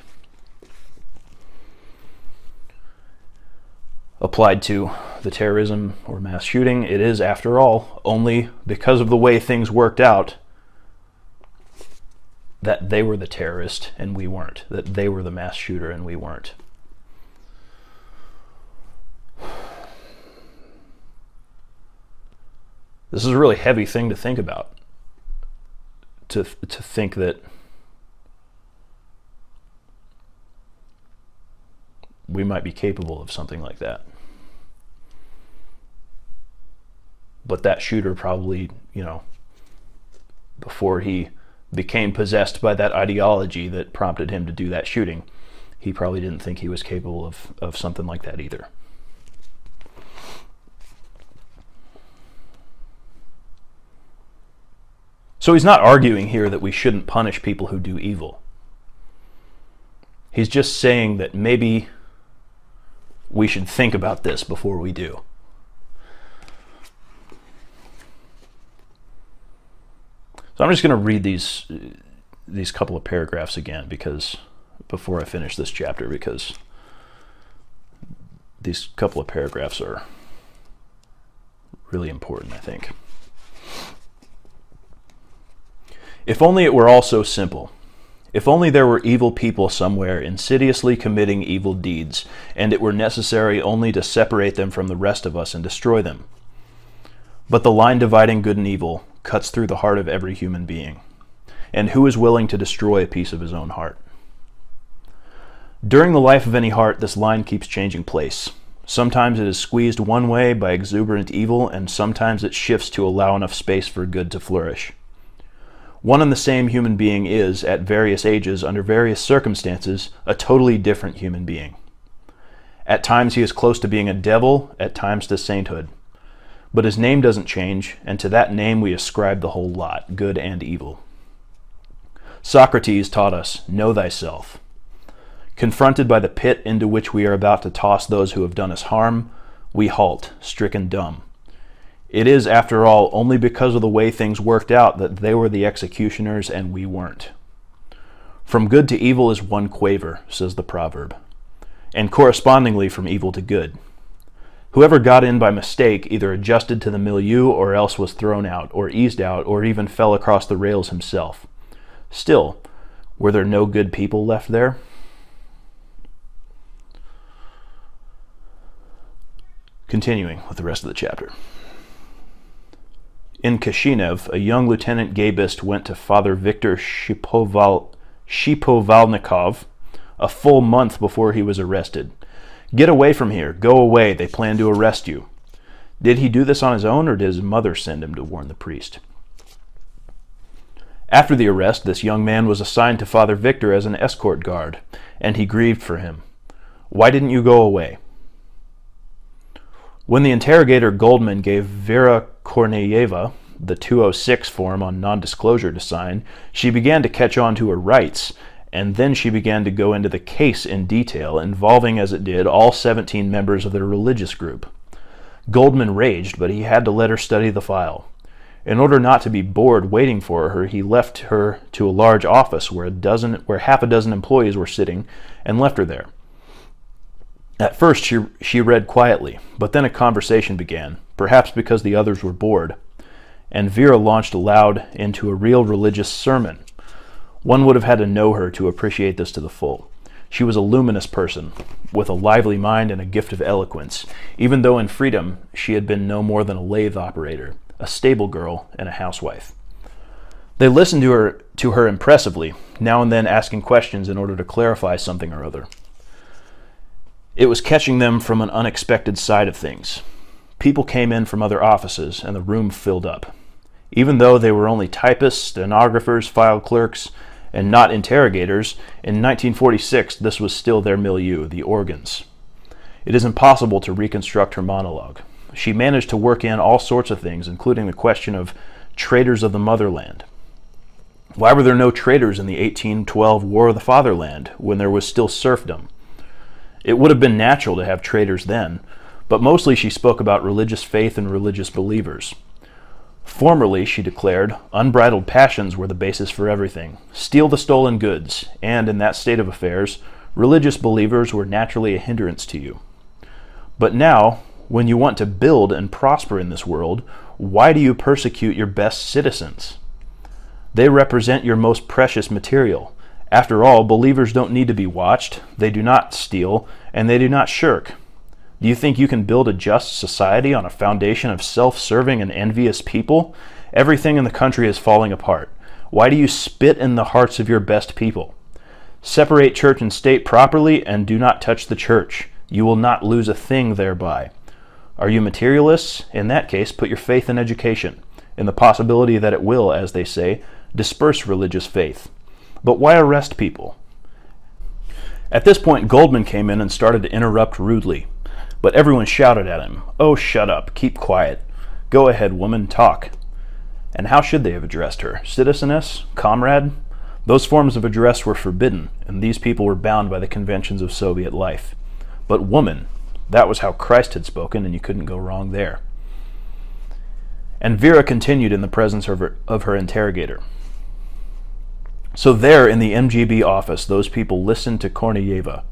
Applied to the terrorism or mass shooting, it is, after all, only because of the way things worked out that they were the terrorist and we weren't, that they were the mass shooter and we weren't. This is a really heavy thing to think about, to think that we might be capable of something like that. But that shooter probably, you know, before he became possessed by that ideology that prompted him to do that shooting, he probably didn't think he was capable of something like that either. So he's not arguing here that we shouldn't punish people who do evil. He's just saying that maybe we should think about this before we do. So I'm just going to read these couple of paragraphs again because before I finish this chapter, because these couple of paragraphs are really important, I think. If only it were all so simple. If only there were evil people somewhere insidiously committing evil deeds, and it were necessary only to separate them from the rest of us and destroy them. But the line dividing good and evil cuts through the heart of every human being. And who is willing to destroy a piece of his own heart? During the life of any heart, this line keeps changing place. Sometimes it is squeezed one way by exuberant evil, and sometimes it shifts to allow enough space for good to flourish. One and the same human being is, at various ages, under various circumstances, a totally different human being. At times he is close to being a devil, at times to sainthood. But his name doesn't change, and to that name we ascribe the whole lot, good and evil. Socrates taught us, know thyself. Confronted by the pit into which we are about to toss those who have done us harm, we halt, stricken dumb. It is, after all, only because of the way things worked out that they were the executioners and we weren't. From good to evil is one quaver, says the proverb, and correspondingly from evil to good. Whoever got in by mistake either adjusted to the milieu or else was thrown out or eased out or even fell across the rails himself. Still, were there no good people left there? Continuing with the rest of the chapter. In Kishinev, a young lieutenant Gabist went to Father Viktor Shipovalnikov a full month before he was arrested. Get away from here. Go away. They plan to arrest you. Did he do this on his own, or did his mother send him to warn the priest? After the arrest, this young man was assigned to Father Viktor as an escort guard, and he grieved for him. Why didn't you go away? When the interrogator Goldman gave Vera Korneyeva the 206 form on non-disclosure to sign, she began to catch on to her rights, and then she began to go into the case in detail, involving, as it did, all 17 members of their religious group. Goldman raged, but he had to let her study the file. In order not to be bored waiting for her, he left her to a large office where half a dozen employees were sitting, and left her there. At first she read quietly, but then a conversation began, perhaps because the others were bored, and Vera launched aloud into a real religious sermon. One would have had to know her to appreciate this to the full. She was a luminous person, with a lively mind and a gift of eloquence, even though in freedom she had been no more than a lathe operator, a stable girl, and a housewife. They listened to her impressively, now and then asking questions in order to clarify something or other. It was catching them from an unexpected side of things. People came in from other offices, and the room filled up. Even though they were only typists, stenographers, file clerks, and not interrogators, in 1946 this was still their milieu, the organs. It is impossible to reconstruct her monologue. She managed to work in all sorts of things, including the question of traitors of the motherland. Why were there no traitors in the 1812 War of the Fatherland, when there was still serfdom? It would have been natural to have traitors then, but mostly she spoke about religious faith and religious believers. Formerly, she declared, unbridled passions were the basis for everything. Steal the stolen goods, and in that state of affairs, religious believers were naturally a hindrance to you. But now, when you want to build and prosper in this world, why do you persecute your best citizens? They represent your most precious material. After all, believers don't need to be watched, they do not steal, and they do not shirk. Do you think you can build a just society on a foundation of self-serving and envious people? Everything in the country is falling apart. Why do you spit in the hearts of your best people? Separate church and state properly, and do not touch the church. You will not lose a thing thereby. Are you materialists? In that case, put your faith in education, in the possibility that it will, as they say, disperse religious faith. But why arrest people? At this point, Goldman came in and started to interrupt rudely, but everyone shouted at him, "Oh, shut up, keep quiet. Go ahead, woman, talk." And how should they have addressed her? Citizeness? Comrade? Those forms of address were forbidden, and these people were bound by the conventions of Soviet life. But woman, that was how Christ had spoken, and you couldn't go wrong there. And Vera continued in the presence of her interrogator. So there in the MGB office, those people listened to Korneyeva.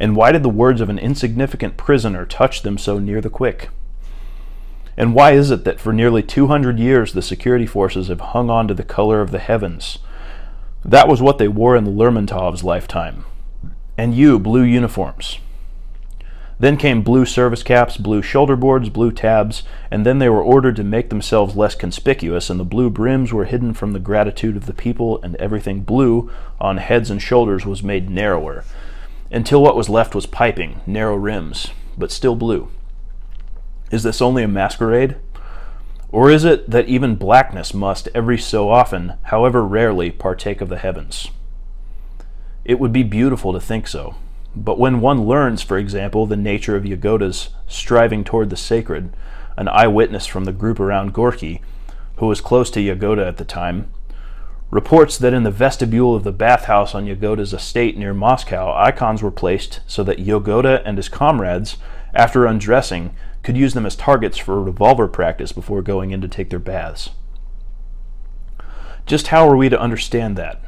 And why did the words of an insignificant prisoner touch them so near the quick? And why is it that for nearly 200 years the security forces have hung on to the color of the heavens? That was what they wore in the Lermontov's lifetime. And you, blue uniforms. Then came blue service caps, blue shoulder boards, blue tabs, and then they were ordered to make themselves less conspicuous, and the blue brims were hidden from the gratitude of the people, and everything blue on heads and shoulders was made narrower, until what was left was piping, narrow rims, but still blue. Is this only a masquerade? Or is it that even blackness must, every so often, however rarely, partake of the heavens? It would be beautiful to think so. But when one learns, for example, the nature of Yagoda's striving toward the sacred, an eyewitness from the group around Gorky, who was close to Yagoda at the time, reports that in the vestibule of the bathhouse on Yagoda's estate near Moscow, icons were placed so that Yagoda and his comrades, after undressing, could use them as targets for revolver practice before going in to take their baths. Just how are we to understand that?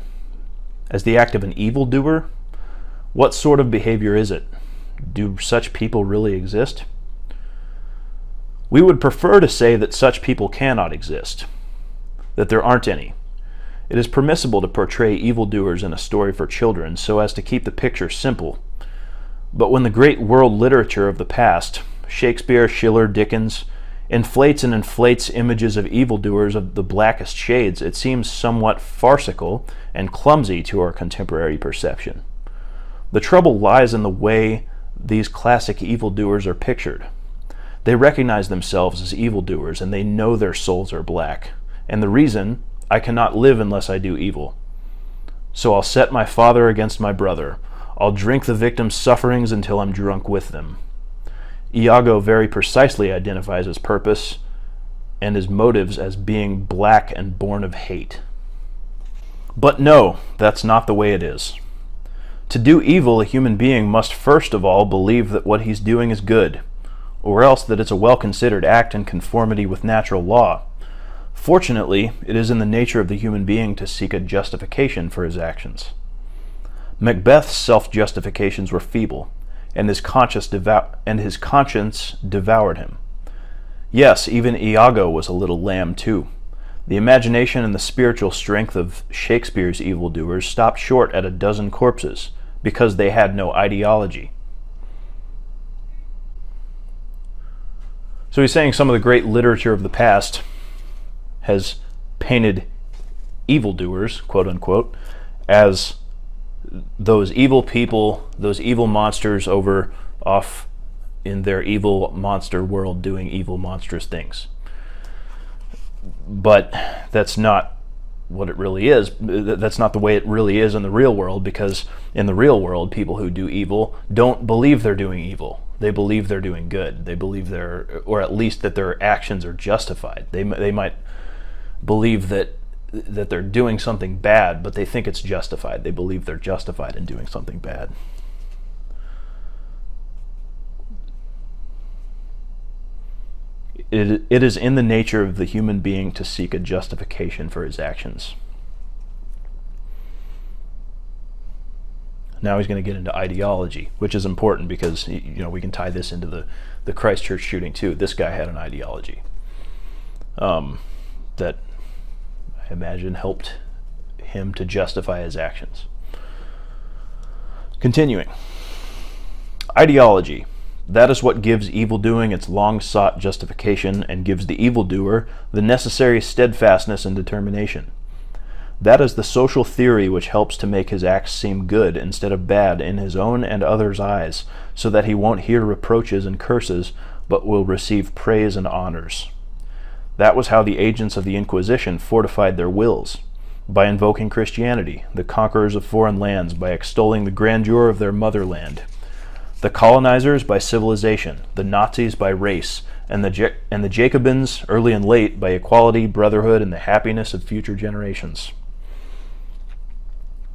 As the act of an evildoer? What sort of behavior is it? Do such people really exist? We would prefer to say that such people cannot exist, that there aren't any. It is permissible to portray evildoers in a story for children so as to keep the picture simple. But when the great world literature of the past, Shakespeare, Schiller, Dickens, inflates and inflates images of evildoers of the blackest shades, it seems somewhat farcical and clumsy to our contemporary perception. The trouble lies in the way these classic evildoers are pictured. They recognize themselves as evildoers, and they know their souls are black. And the reason, I cannot live unless I do evil. So I'll set my father against my brother. I'll drink the victim's sufferings until I'm drunk with them. Iago very precisely identifies his purpose and his motives as being black and born of hate. But no, that's not the way it is. To do evil, a human being must first of all believe that what he's doing is good, or else that it's a well-considered act in conformity with natural law. Fortunately, it is in the nature of the human being to seek a justification for his actions. Macbeth's self-justifications were feeble, and his conscience devoured him. Yes, even Iago was a little lamb too. The imagination and the spiritual strength of Shakespeare's evildoers stopped short at a dozen corpses, because they had no ideology. So he's saying some of the great literature of the past has painted evildoers, quote-unquote, as those evil people, those evil monsters over off in their evil monster world doing evil monstrous things. But that's not what it really is. That's not the way it really is in the real world, because in the real world, people who do evil don't believe they're doing evil. They believe they're doing good. They believe they're, or at least that their actions are justified. They might believe that they're doing something bad, but they think it's justified. They believe they're justified in doing something bad. It is in the nature of the human being to seek a justification for his actions. Now he's going to get into ideology, which is important because, you know, we can tie this into the Christchurch shooting too. This guy had an ideology that I imagine helped him to justify his actions. Continuing. Ideology. That is what gives evildoing its long-sought justification and gives the evildoer the necessary steadfastness and determination. That is the social theory which helps to make his acts seem good instead of bad in his own and others' eyes, so that he won't hear reproaches and curses, but will receive praise and honors. That was how the agents of the Inquisition fortified their wills, by invoking Christianity, the conquerors of foreign lands by extolling the grandeur of their motherland, the colonizers by civilization, the Nazis by race, and the Jacobins, early and late, by equality, brotherhood, and the happiness of future generations.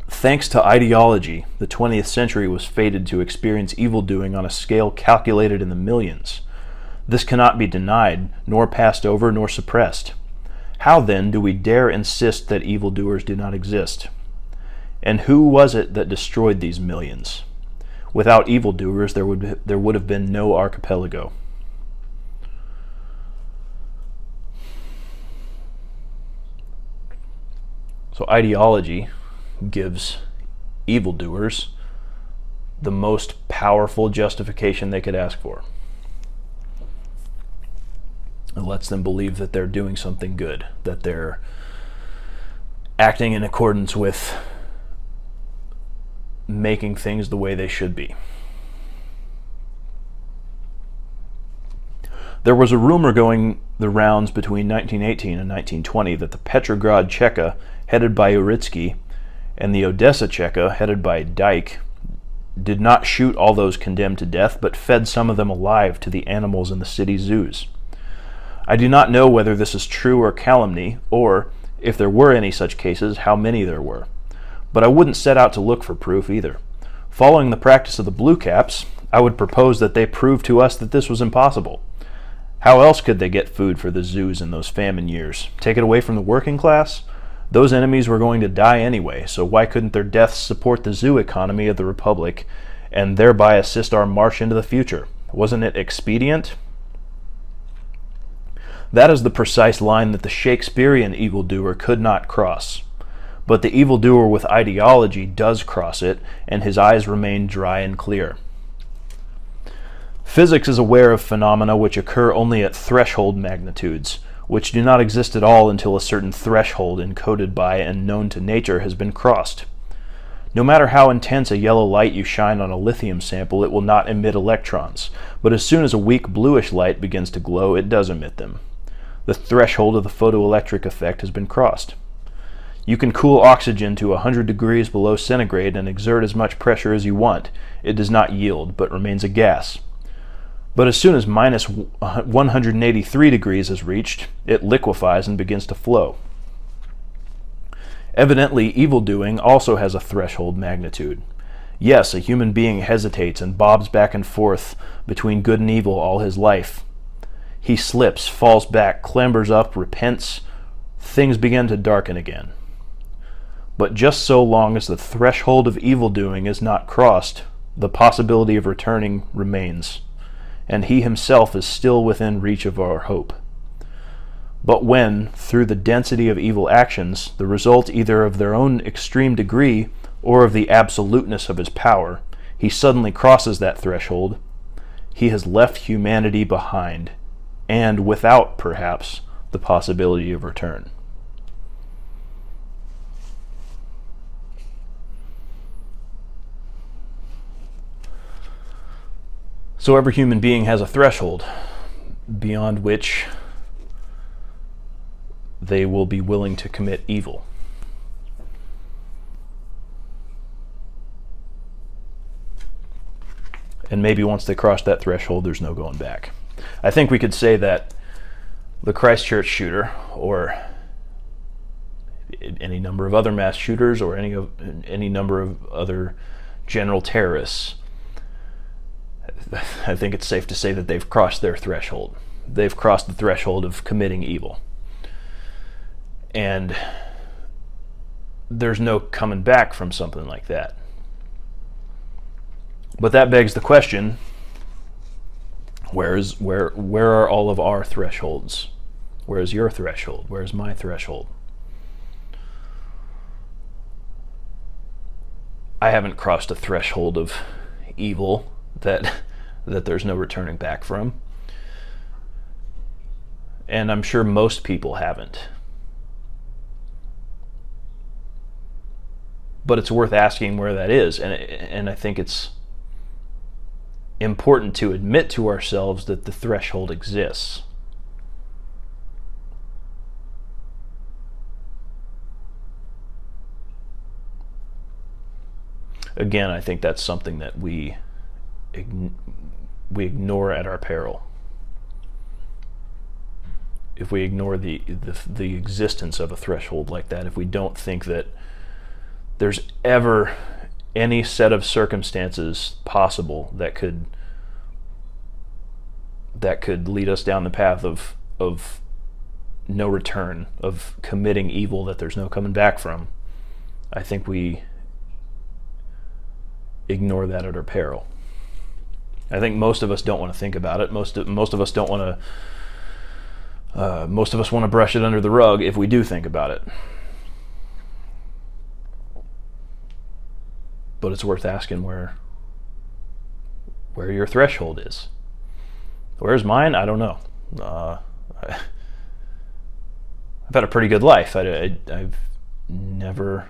Thanks to ideology, the 20th century was fated to experience evildoing on a scale calculated in the millions. This cannot be denied, nor passed over, nor suppressed. How, then, do we dare insist that evildoers do not exist? And who was it that destroyed these millions? Without evildoers, there would have been no archipelago. So ideology gives evildoers the most powerful justification they could ask for. It lets them believe that they're doing something good, that they're acting in accordance with making things the way they should be. There was a rumor going the rounds between 1918 and 1920 that the Petrograd Cheka, headed by Uritsky, and the Odessa Cheka, headed by Dyke, did not shoot all those condemned to death, but fed some of them alive to the animals in the city zoos. I do not know whether this is true or calumny, or, if there were any such cases, how many there were. But I wouldn't set out to look for proof either. Following the practice of the Blue Caps, I would propose that they prove to us that this was impossible. How else could they get food for the zoos in those famine years? Take it away from the working class? Those enemies were going to die anyway, so why couldn't their deaths support the zoo economy of the Republic and thereby assist our march into the future? Wasn't it expedient? That is the precise line that the Shakespearean evildoer could not cross. But the evildoer with ideology does cross it, and his eyes remain dry and clear. Physics is aware of phenomena which occur only at threshold magnitudes, which do not exist at all until a certain threshold encoded by and known to nature has been crossed. No matter how intense a yellow light you shine on a lithium sample, it will not emit electrons, but as soon as a weak bluish light begins to glow, it does emit them. The threshold of the photoelectric effect has been crossed. You can cool oxygen to 100 degrees below centigrade and exert as much pressure as you want. It does not yield, but remains a gas. But as soon as minus 183 degrees is reached, it liquefies and begins to flow. Evidently, evildoing also has a threshold magnitude. Yes, a human being hesitates and bobs back and forth between good and evil all his life. He slips, falls back, clambers up, repents, things began to darken again. But just so long as the threshold of evil-doing is not crossed, the possibility of returning remains, and he himself is still within reach of our hope. But when, through the density of evil actions, the result either of their own extreme degree or of the absoluteness of his power, he suddenly crosses that threshold, he has left humanity behind, and without, perhaps, the possibility of return. So every human being has a threshold beyond which they will be willing to commit evil. And maybe once they cross that threshold, there's no going back. I think we could say that the Christchurch shooter, or any number of other mass shooters, or any number of other general terrorists, I think it's safe to say that they've crossed their threshold. They've crossed the threshold of committing evil. And there's no coming back from something like that. But that begs the question, where are all of our thresholds? Where is your threshold? Where is my threshold? I haven't crossed a threshold of evil that there's no returning back from. And I'm sure most people haven't. But it's worth asking where that is, and I think it's important to admit to ourselves that the threshold exists. Again, I think that's something that we ignore at our peril. If we ignore the existence of a threshold like that, if we don't think that there's ever any set of circumstances possible that could lead us down the path of no return, of committing evil that there's no coming back from, I think we ignore that at our peril. I think most of us don't want to think about it. Most of us don't want to. Most of us want to brush it under the rug if we do think about it. But it's worth asking where your threshold is. Where's mine? I don't know. I've had a pretty good life. I've never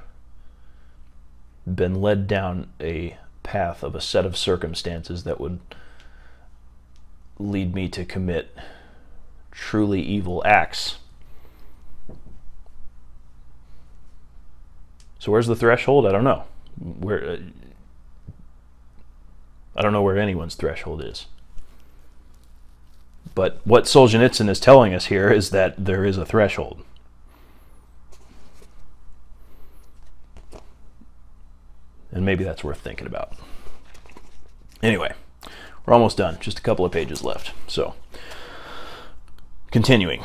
been led down a path of a set of circumstances that would lead me to commit truly evil acts. So where's the threshold? I don't know. I don't know where anyone's threshold is. But what Solzhenitsyn is telling us here is that there is a threshold. And maybe that's worth thinking about. Anyway, we're almost done. Just a couple of pages left. So, continuing.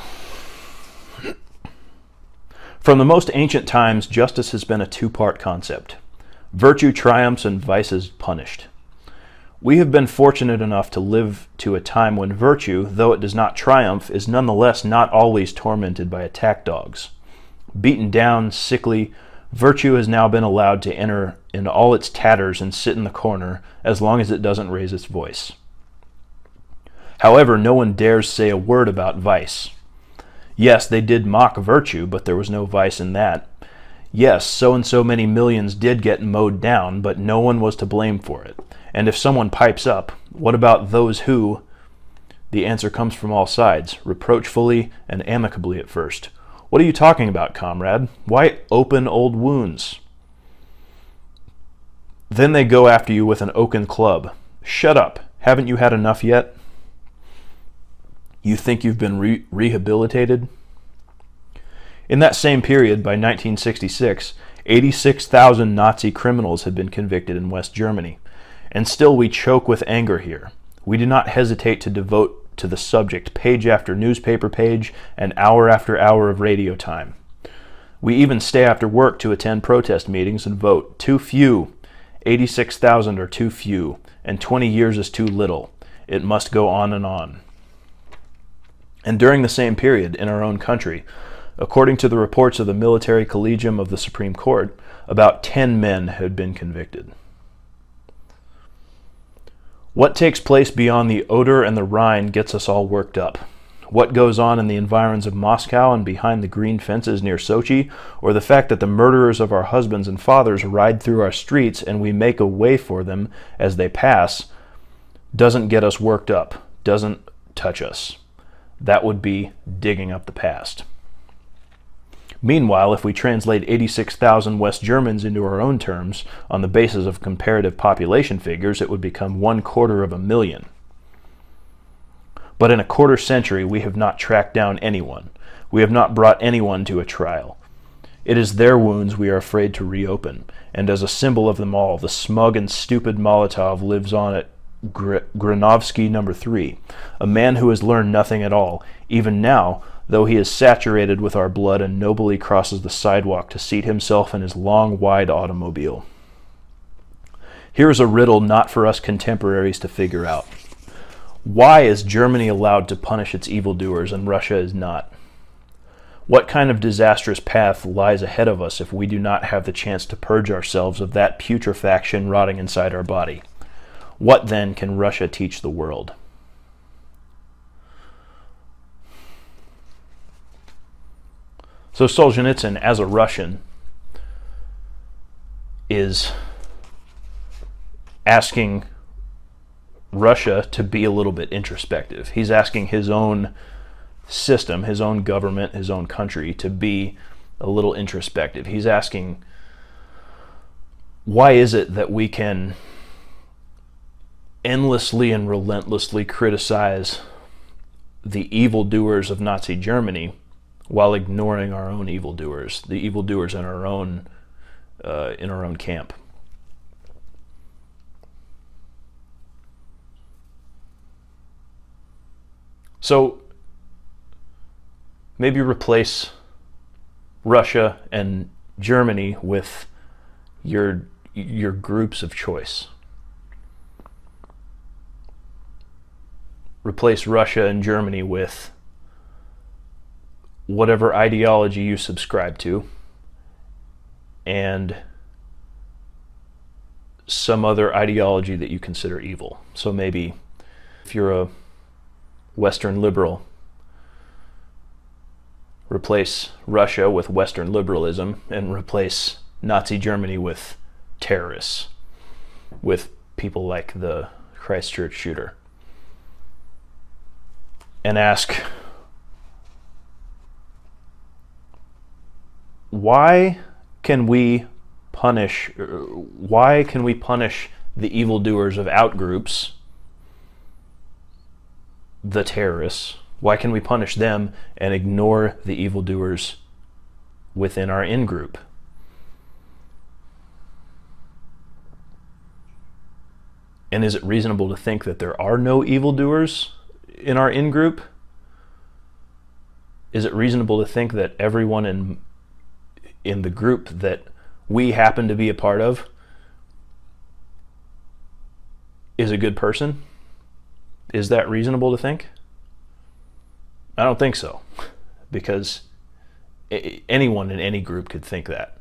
From the most ancient times, justice has been a two-part concept. Virtue triumphs and vice is punished. We have been fortunate enough to live to a time when virtue, though it does not triumph, is nonetheless not always tormented by attack dogs. Beaten down, sickly, virtue has now been allowed to enter in all its tatters and sit in the corner as long as it doesn't raise its voice. However, no one dares say a word about vice. Yes, they did mock virtue, but there was no vice in that. Yes, so and so many millions did get mowed down, but no one was to blame for it. And if someone pipes up, what about those who? The answer comes from all sides, reproachfully and amicably at first. What are you talking about, comrade? Why open old wounds? Then they go after you with an oaken club. Shut up. Haven't you had enough yet? You think you've been rehabilitated? In that same period, by 1966, 86,000 Nazi criminals had been convicted in West Germany. And still we choke with anger here. We do not hesitate to devote to the subject page after newspaper page and hour after hour of radio time. We even stay after work to attend protest meetings and vote. Too few. 86,000 are too few, and 20 years is too little. It must go on and on. And during the same period, in our own country, according to the reports of the Military Collegium of the Supreme Court, about 10 men had been convicted. What takes place beyond the Oder and the Rhine gets us all worked up. What goes on in the environs of Moscow and behind the green fences near Sochi, or the fact that the murderers of our husbands and fathers ride through our streets and we make a way for them as they pass, doesn't get us worked up, doesn't touch us. That would be digging up the past. Meanwhile, if we translate 86,000 West Germans into our own terms, on the basis of comparative population figures, it would become 1/4 of a million. But in a quarter century, we have not tracked down anyone. We have not brought anyone to a trial. It is their wounds we are afraid to reopen, and as a symbol of them all, the smug and stupid Molotov lives on at Granovsky number 3, a man who has learned nothing at all, even now, though he is saturated with our blood and nobly crosses the sidewalk to seat himself in his long, wide automobile. Here is a riddle not for us contemporaries to figure out. Why is Germany allowed to punish its evildoers and Russia is not? What kind of disastrous path lies ahead of us if we do not have the chance to purge ourselves of that putrefaction rotting inside our body? What then can Russia teach the world? So Solzhenitsyn, as a Russian, is asking Russia to be a little bit introspective. He's asking his own system, his own government, his own country to be a little introspective. He's asking, why is it that we can endlessly and relentlessly criticize the evildoers of Nazi Germany while ignoring our own evildoers, the evildoers in our own camp? So maybe replace Russia and Germany with your groups of choice. Replace Russia and Germany with whatever ideology you subscribe to and some other ideology that you consider evil. So maybe if you're a Western liberal, replace Russia with Western liberalism and replace Nazi Germany with terrorists, with people like the Christchurch shooter, and ask, why can we punish the evildoers of outgroups, the terrorists? Why can we punish them and ignore the evildoers within our in-group? And is it reasonable to think that there are no evildoers in our in-group? Is it reasonable to think that everyone in the group that we happen to be a part of is a good person? Is that reasonable to think? I don't think so, because anyone in any group could think that.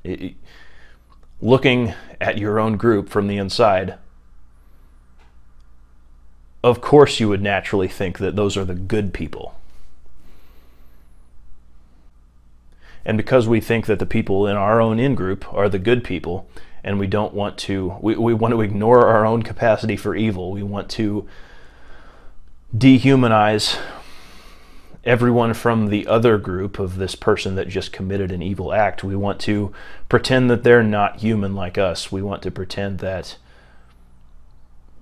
Looking at your own group from the inside, of course you would naturally think that those are the good people. And because we think that the people in our own in-group are the good people, and we don't want to, we want to ignore our own capacity for evil, we want to dehumanize everyone from the other group of this person that just committed an evil act. We want to pretend that they're not human like us. We want to pretend that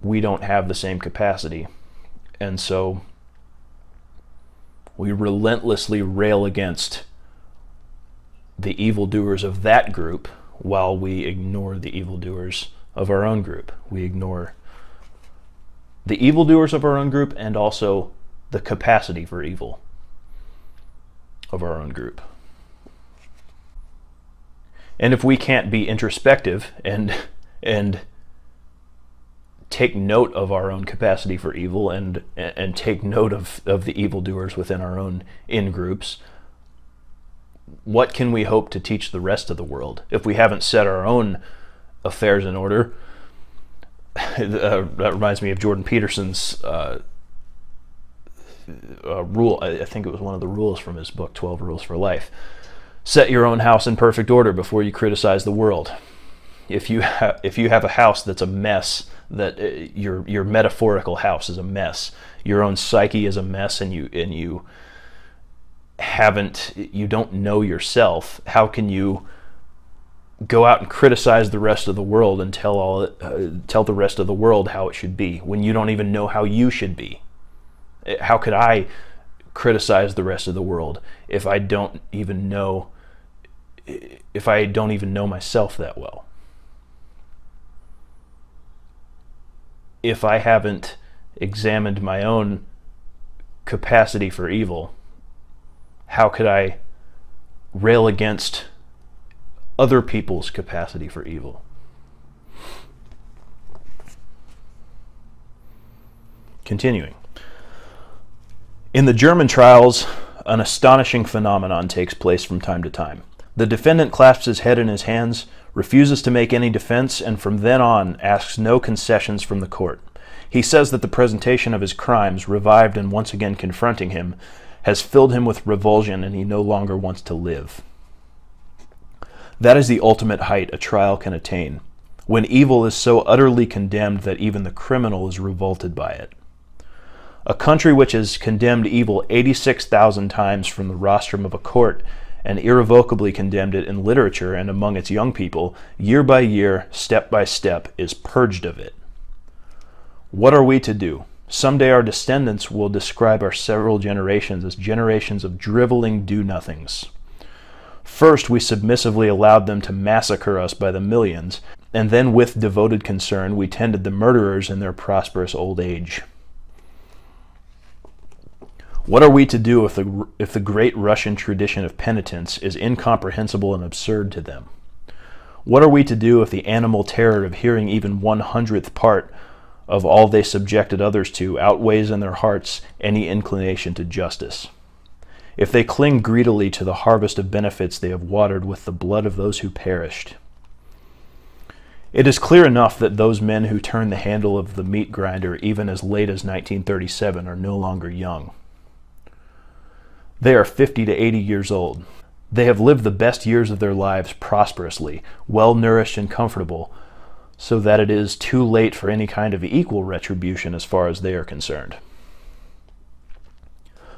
we don't have the same capacity. And so we relentlessly rail against the evildoers of that group while we ignore the evildoers of our own group. We ignore the evildoers of our own group and also the capacity for evil of our own group. And if we can't be introspective and take note of our own capacity for evil and take note of the evildoers within our own in-groups, what can we hope to teach the rest of the world? If we haven't set our own affairs in order, that reminds me of Jordan Peterson's rule. I think it was one of the rules from his book, 12 Rules for Life. Set your own house in perfect order before you criticize the world. If you have a house that's a mess, that your metaphorical house is a mess, your own psyche is a mess, and you don't know yourself, how can you go out and criticize the rest of the world and tell the rest of the world how it should be when you don't even know how you should be? How could I criticize the rest of the world if I don't even know myself that well? If I haven't examined my own capacity for evil, how could I rail against other people's capacity for evil? Continuing. In the German trials, an astonishing phenomenon takes place from time to time. The defendant clasps his head in his hands, refuses to make any defense, and from then on asks no concessions from the court. He says that the presentation of his crimes, revived and once again confronting him, has filled him with revulsion, and he no longer wants to live. That is the ultimate height a trial can attain, when evil is so utterly condemned that even the criminal is revolted by it. A country which has condemned evil 86,000 times from the rostrum of a court and irrevocably condemned it in literature and among its young people, year by year, step by step, is purged of it. What are we to do? Someday our descendants will describe our several generations as generations of driveling do-nothings. First, we submissively allowed them to massacre us by the millions, and then with devoted concern we tended the murderers in their prosperous old age. What are we to do if the great Russian tradition of penitence is incomprehensible and absurd to them? What are we to do if the animal terror of hearing even 1/100th part of all they subjected others to outweighs in their hearts any inclination to justice? If they cling greedily to the harvest of benefits they have watered with the blood of those who perished? It is clear enough that those men who turned the handle of the meat grinder even as late as 1937 are no longer young. They are 50 to 80 years old. They have lived the best years of their lives prosperously, well-nourished and comfortable, so that it is too late for any kind of equal retribution as far as they are concerned.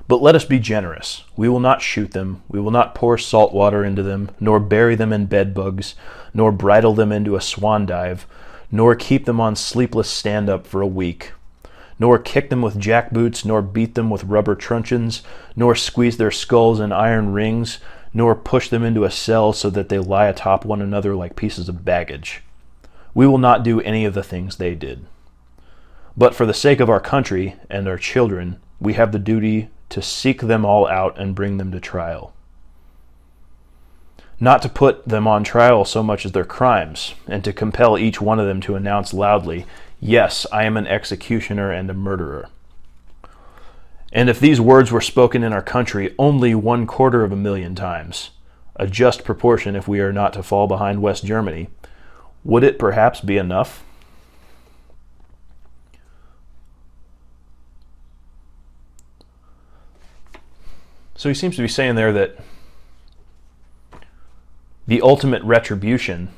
But let us be generous. We will not shoot them, we will not pour salt water into them, nor bury them in bedbugs, nor bridle them into a swan dive, nor keep them on sleepless stand-up for a week, nor kick them with jackboots, nor beat them with rubber truncheons, nor squeeze their skulls in iron rings, nor push them into a cell so that they lie atop one another like pieces of baggage. We will not do any of the things they did. But for the sake of our country and our children, we have the duty to seek them all out and bring them to trial. Not to put them on trial so much as their crimes, and to compel each one of them to announce loudly, "Yes, I am an executioner and a murderer." And if these words were spoken in our country only 1/4 of a million times, a just proportion if we are not to fall behind West Germany, would it perhaps be enough? So he seems to be saying there that the ultimate retribution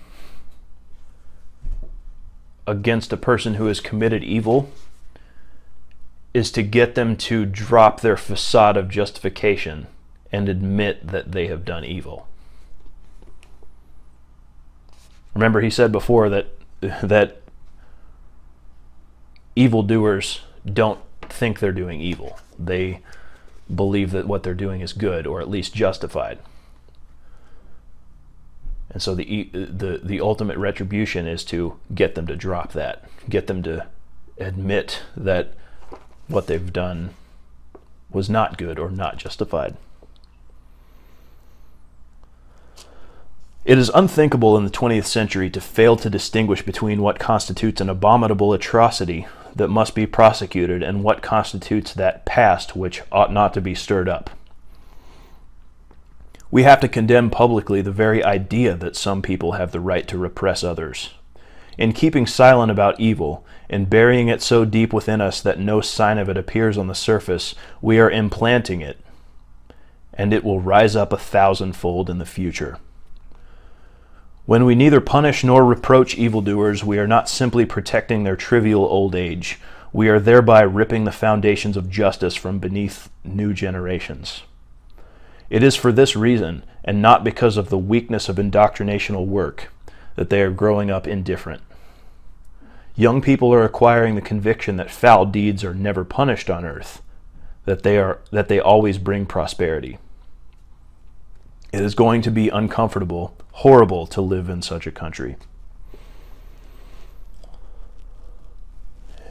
against a person who has committed evil is to get them to drop their facade of justification and admit that they have done evil. Remember, he said before that evildoers don't think they're doing evil. They believe that what they're doing is good, or at least justified. And so the ultimate retribution is to get them to drop that, get them to admit that what they've done was not good or not justified. It is unthinkable in the 20th century to fail to distinguish between what constitutes an abominable atrocity that must be prosecuted and what constitutes that past which ought not to be stirred up. We have to condemn publicly the very idea that some people have the right to repress others. In keeping silent about evil, in burying it so deep within us that no sign of it appears on the surface, we are implanting it, and it will rise up 1,000-fold in the future. When we neither punish nor reproach evildoers, we are not simply protecting their trivial old age. We are thereby ripping the foundations of justice from beneath new generations. It is for this reason, and not because of the weakness of indoctrinational work, that they are growing up indifferent. Young people are acquiring the conviction that foul deeds are never punished on earth, that they always bring prosperity. It is going to be uncomfortable, horrible to live in such a country.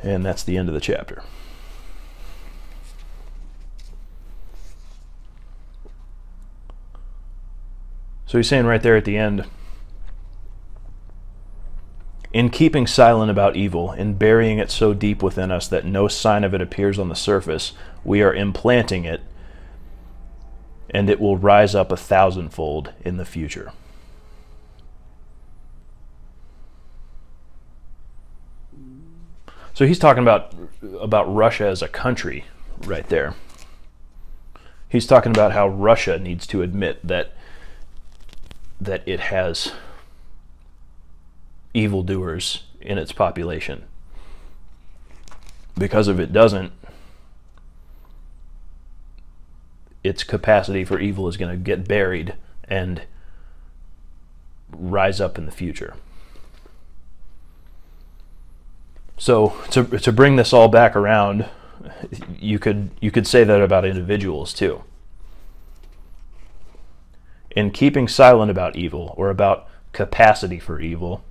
And that's the end of the chapter. So he's saying right there at the end, in keeping silent about evil, in burying it so deep within us that no sign of it appears on the surface, we are implanting it, and it will rise up 1,000-fold in the future. So he's talking about Russia as a country right there. He's talking about how Russia needs to admit that it has evildoers in its population. Because if it doesn't, its capacity for evil is going to get buried and rise up in the future. So to bring this all back around, you could say that about individuals too. In keeping silent about evil, or about capacity for evil,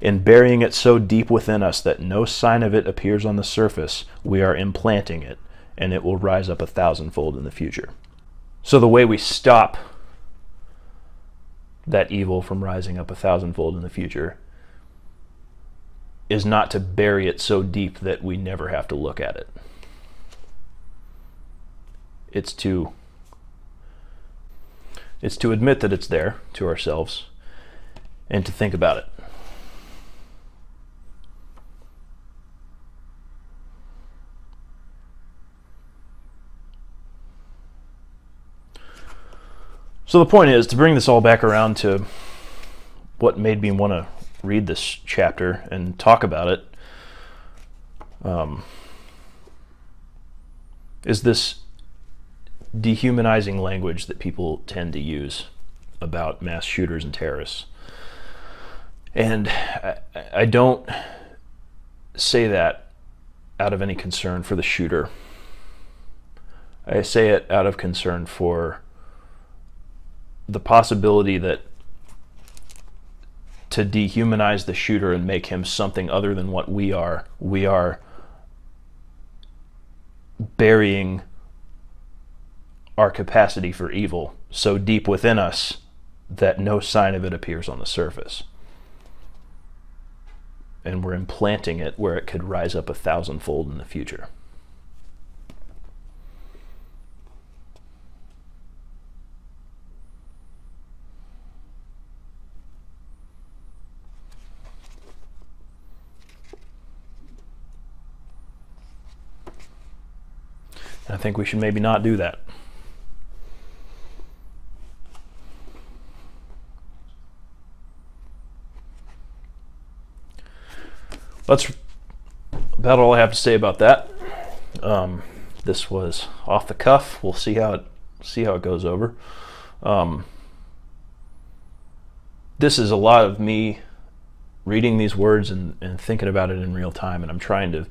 in burying it so deep within us that no sign of it appears on the surface, we are implanting it, and it will rise up 1,000-fold in the future. So the way we stop that evil from rising up 1,000-fold in the future is not to bury it so deep that we never have to look at it. It's to admit that it's there to ourselves and to think about it. So the point is, to bring this all back around to what made me want to read this chapter and talk about it, is this dehumanizing language that people tend to use about mass shooters and terrorists. And I don't say that out of any concern for the shooter. I say it out of concern for the possibility that to dehumanize the shooter and make him something other than what we are burying our capacity for evil so deep within us that no sign of it appears on the surface. And we're implanting it where it could rise up 1,000-fold in the future. I think we should maybe not do that. That's about all I have to say about that. This was off the cuff. We'll see how it goes over. This is a lot of me reading these words and thinking about it in real time, and I'm trying to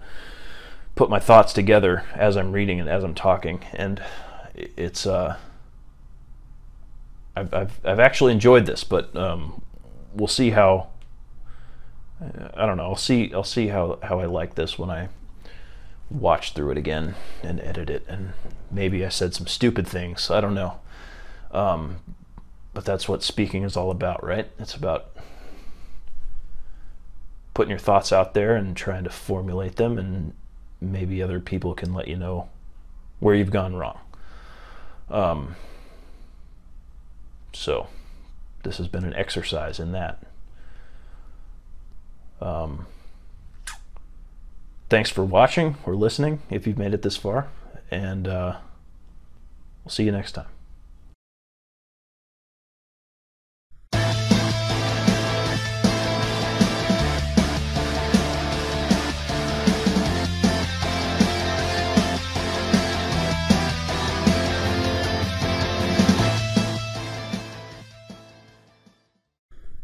put my thoughts together as I'm reading and as I'm talking, and it's I've actually enjoyed this, but we'll see how, I don't know, I'll see how I like this when I watch through it again and edit it, and maybe I said some stupid things, I don't know, But that's what speaking is all about, right? It's about putting your thoughts out there and trying to formulate them, and maybe other people can let you know where you've gone wrong. So this has been an exercise in that. Thanks for watching or listening if you've made it this far, and we'll see you next time.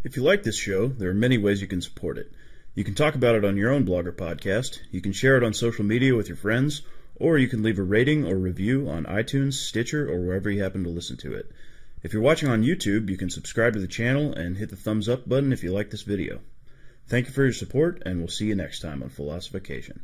If you like this show, there are many ways you can support it. You can talk about it on your own blog or podcast, you can share it on social media with your friends, or you can leave a rating or review on iTunes, Stitcher, or wherever you happen to listen to it. If you're watching on YouTube, you can subscribe to the channel and hit the thumbs up button if you like this video. Thank you for your support, and we'll see you next time on Philosophication.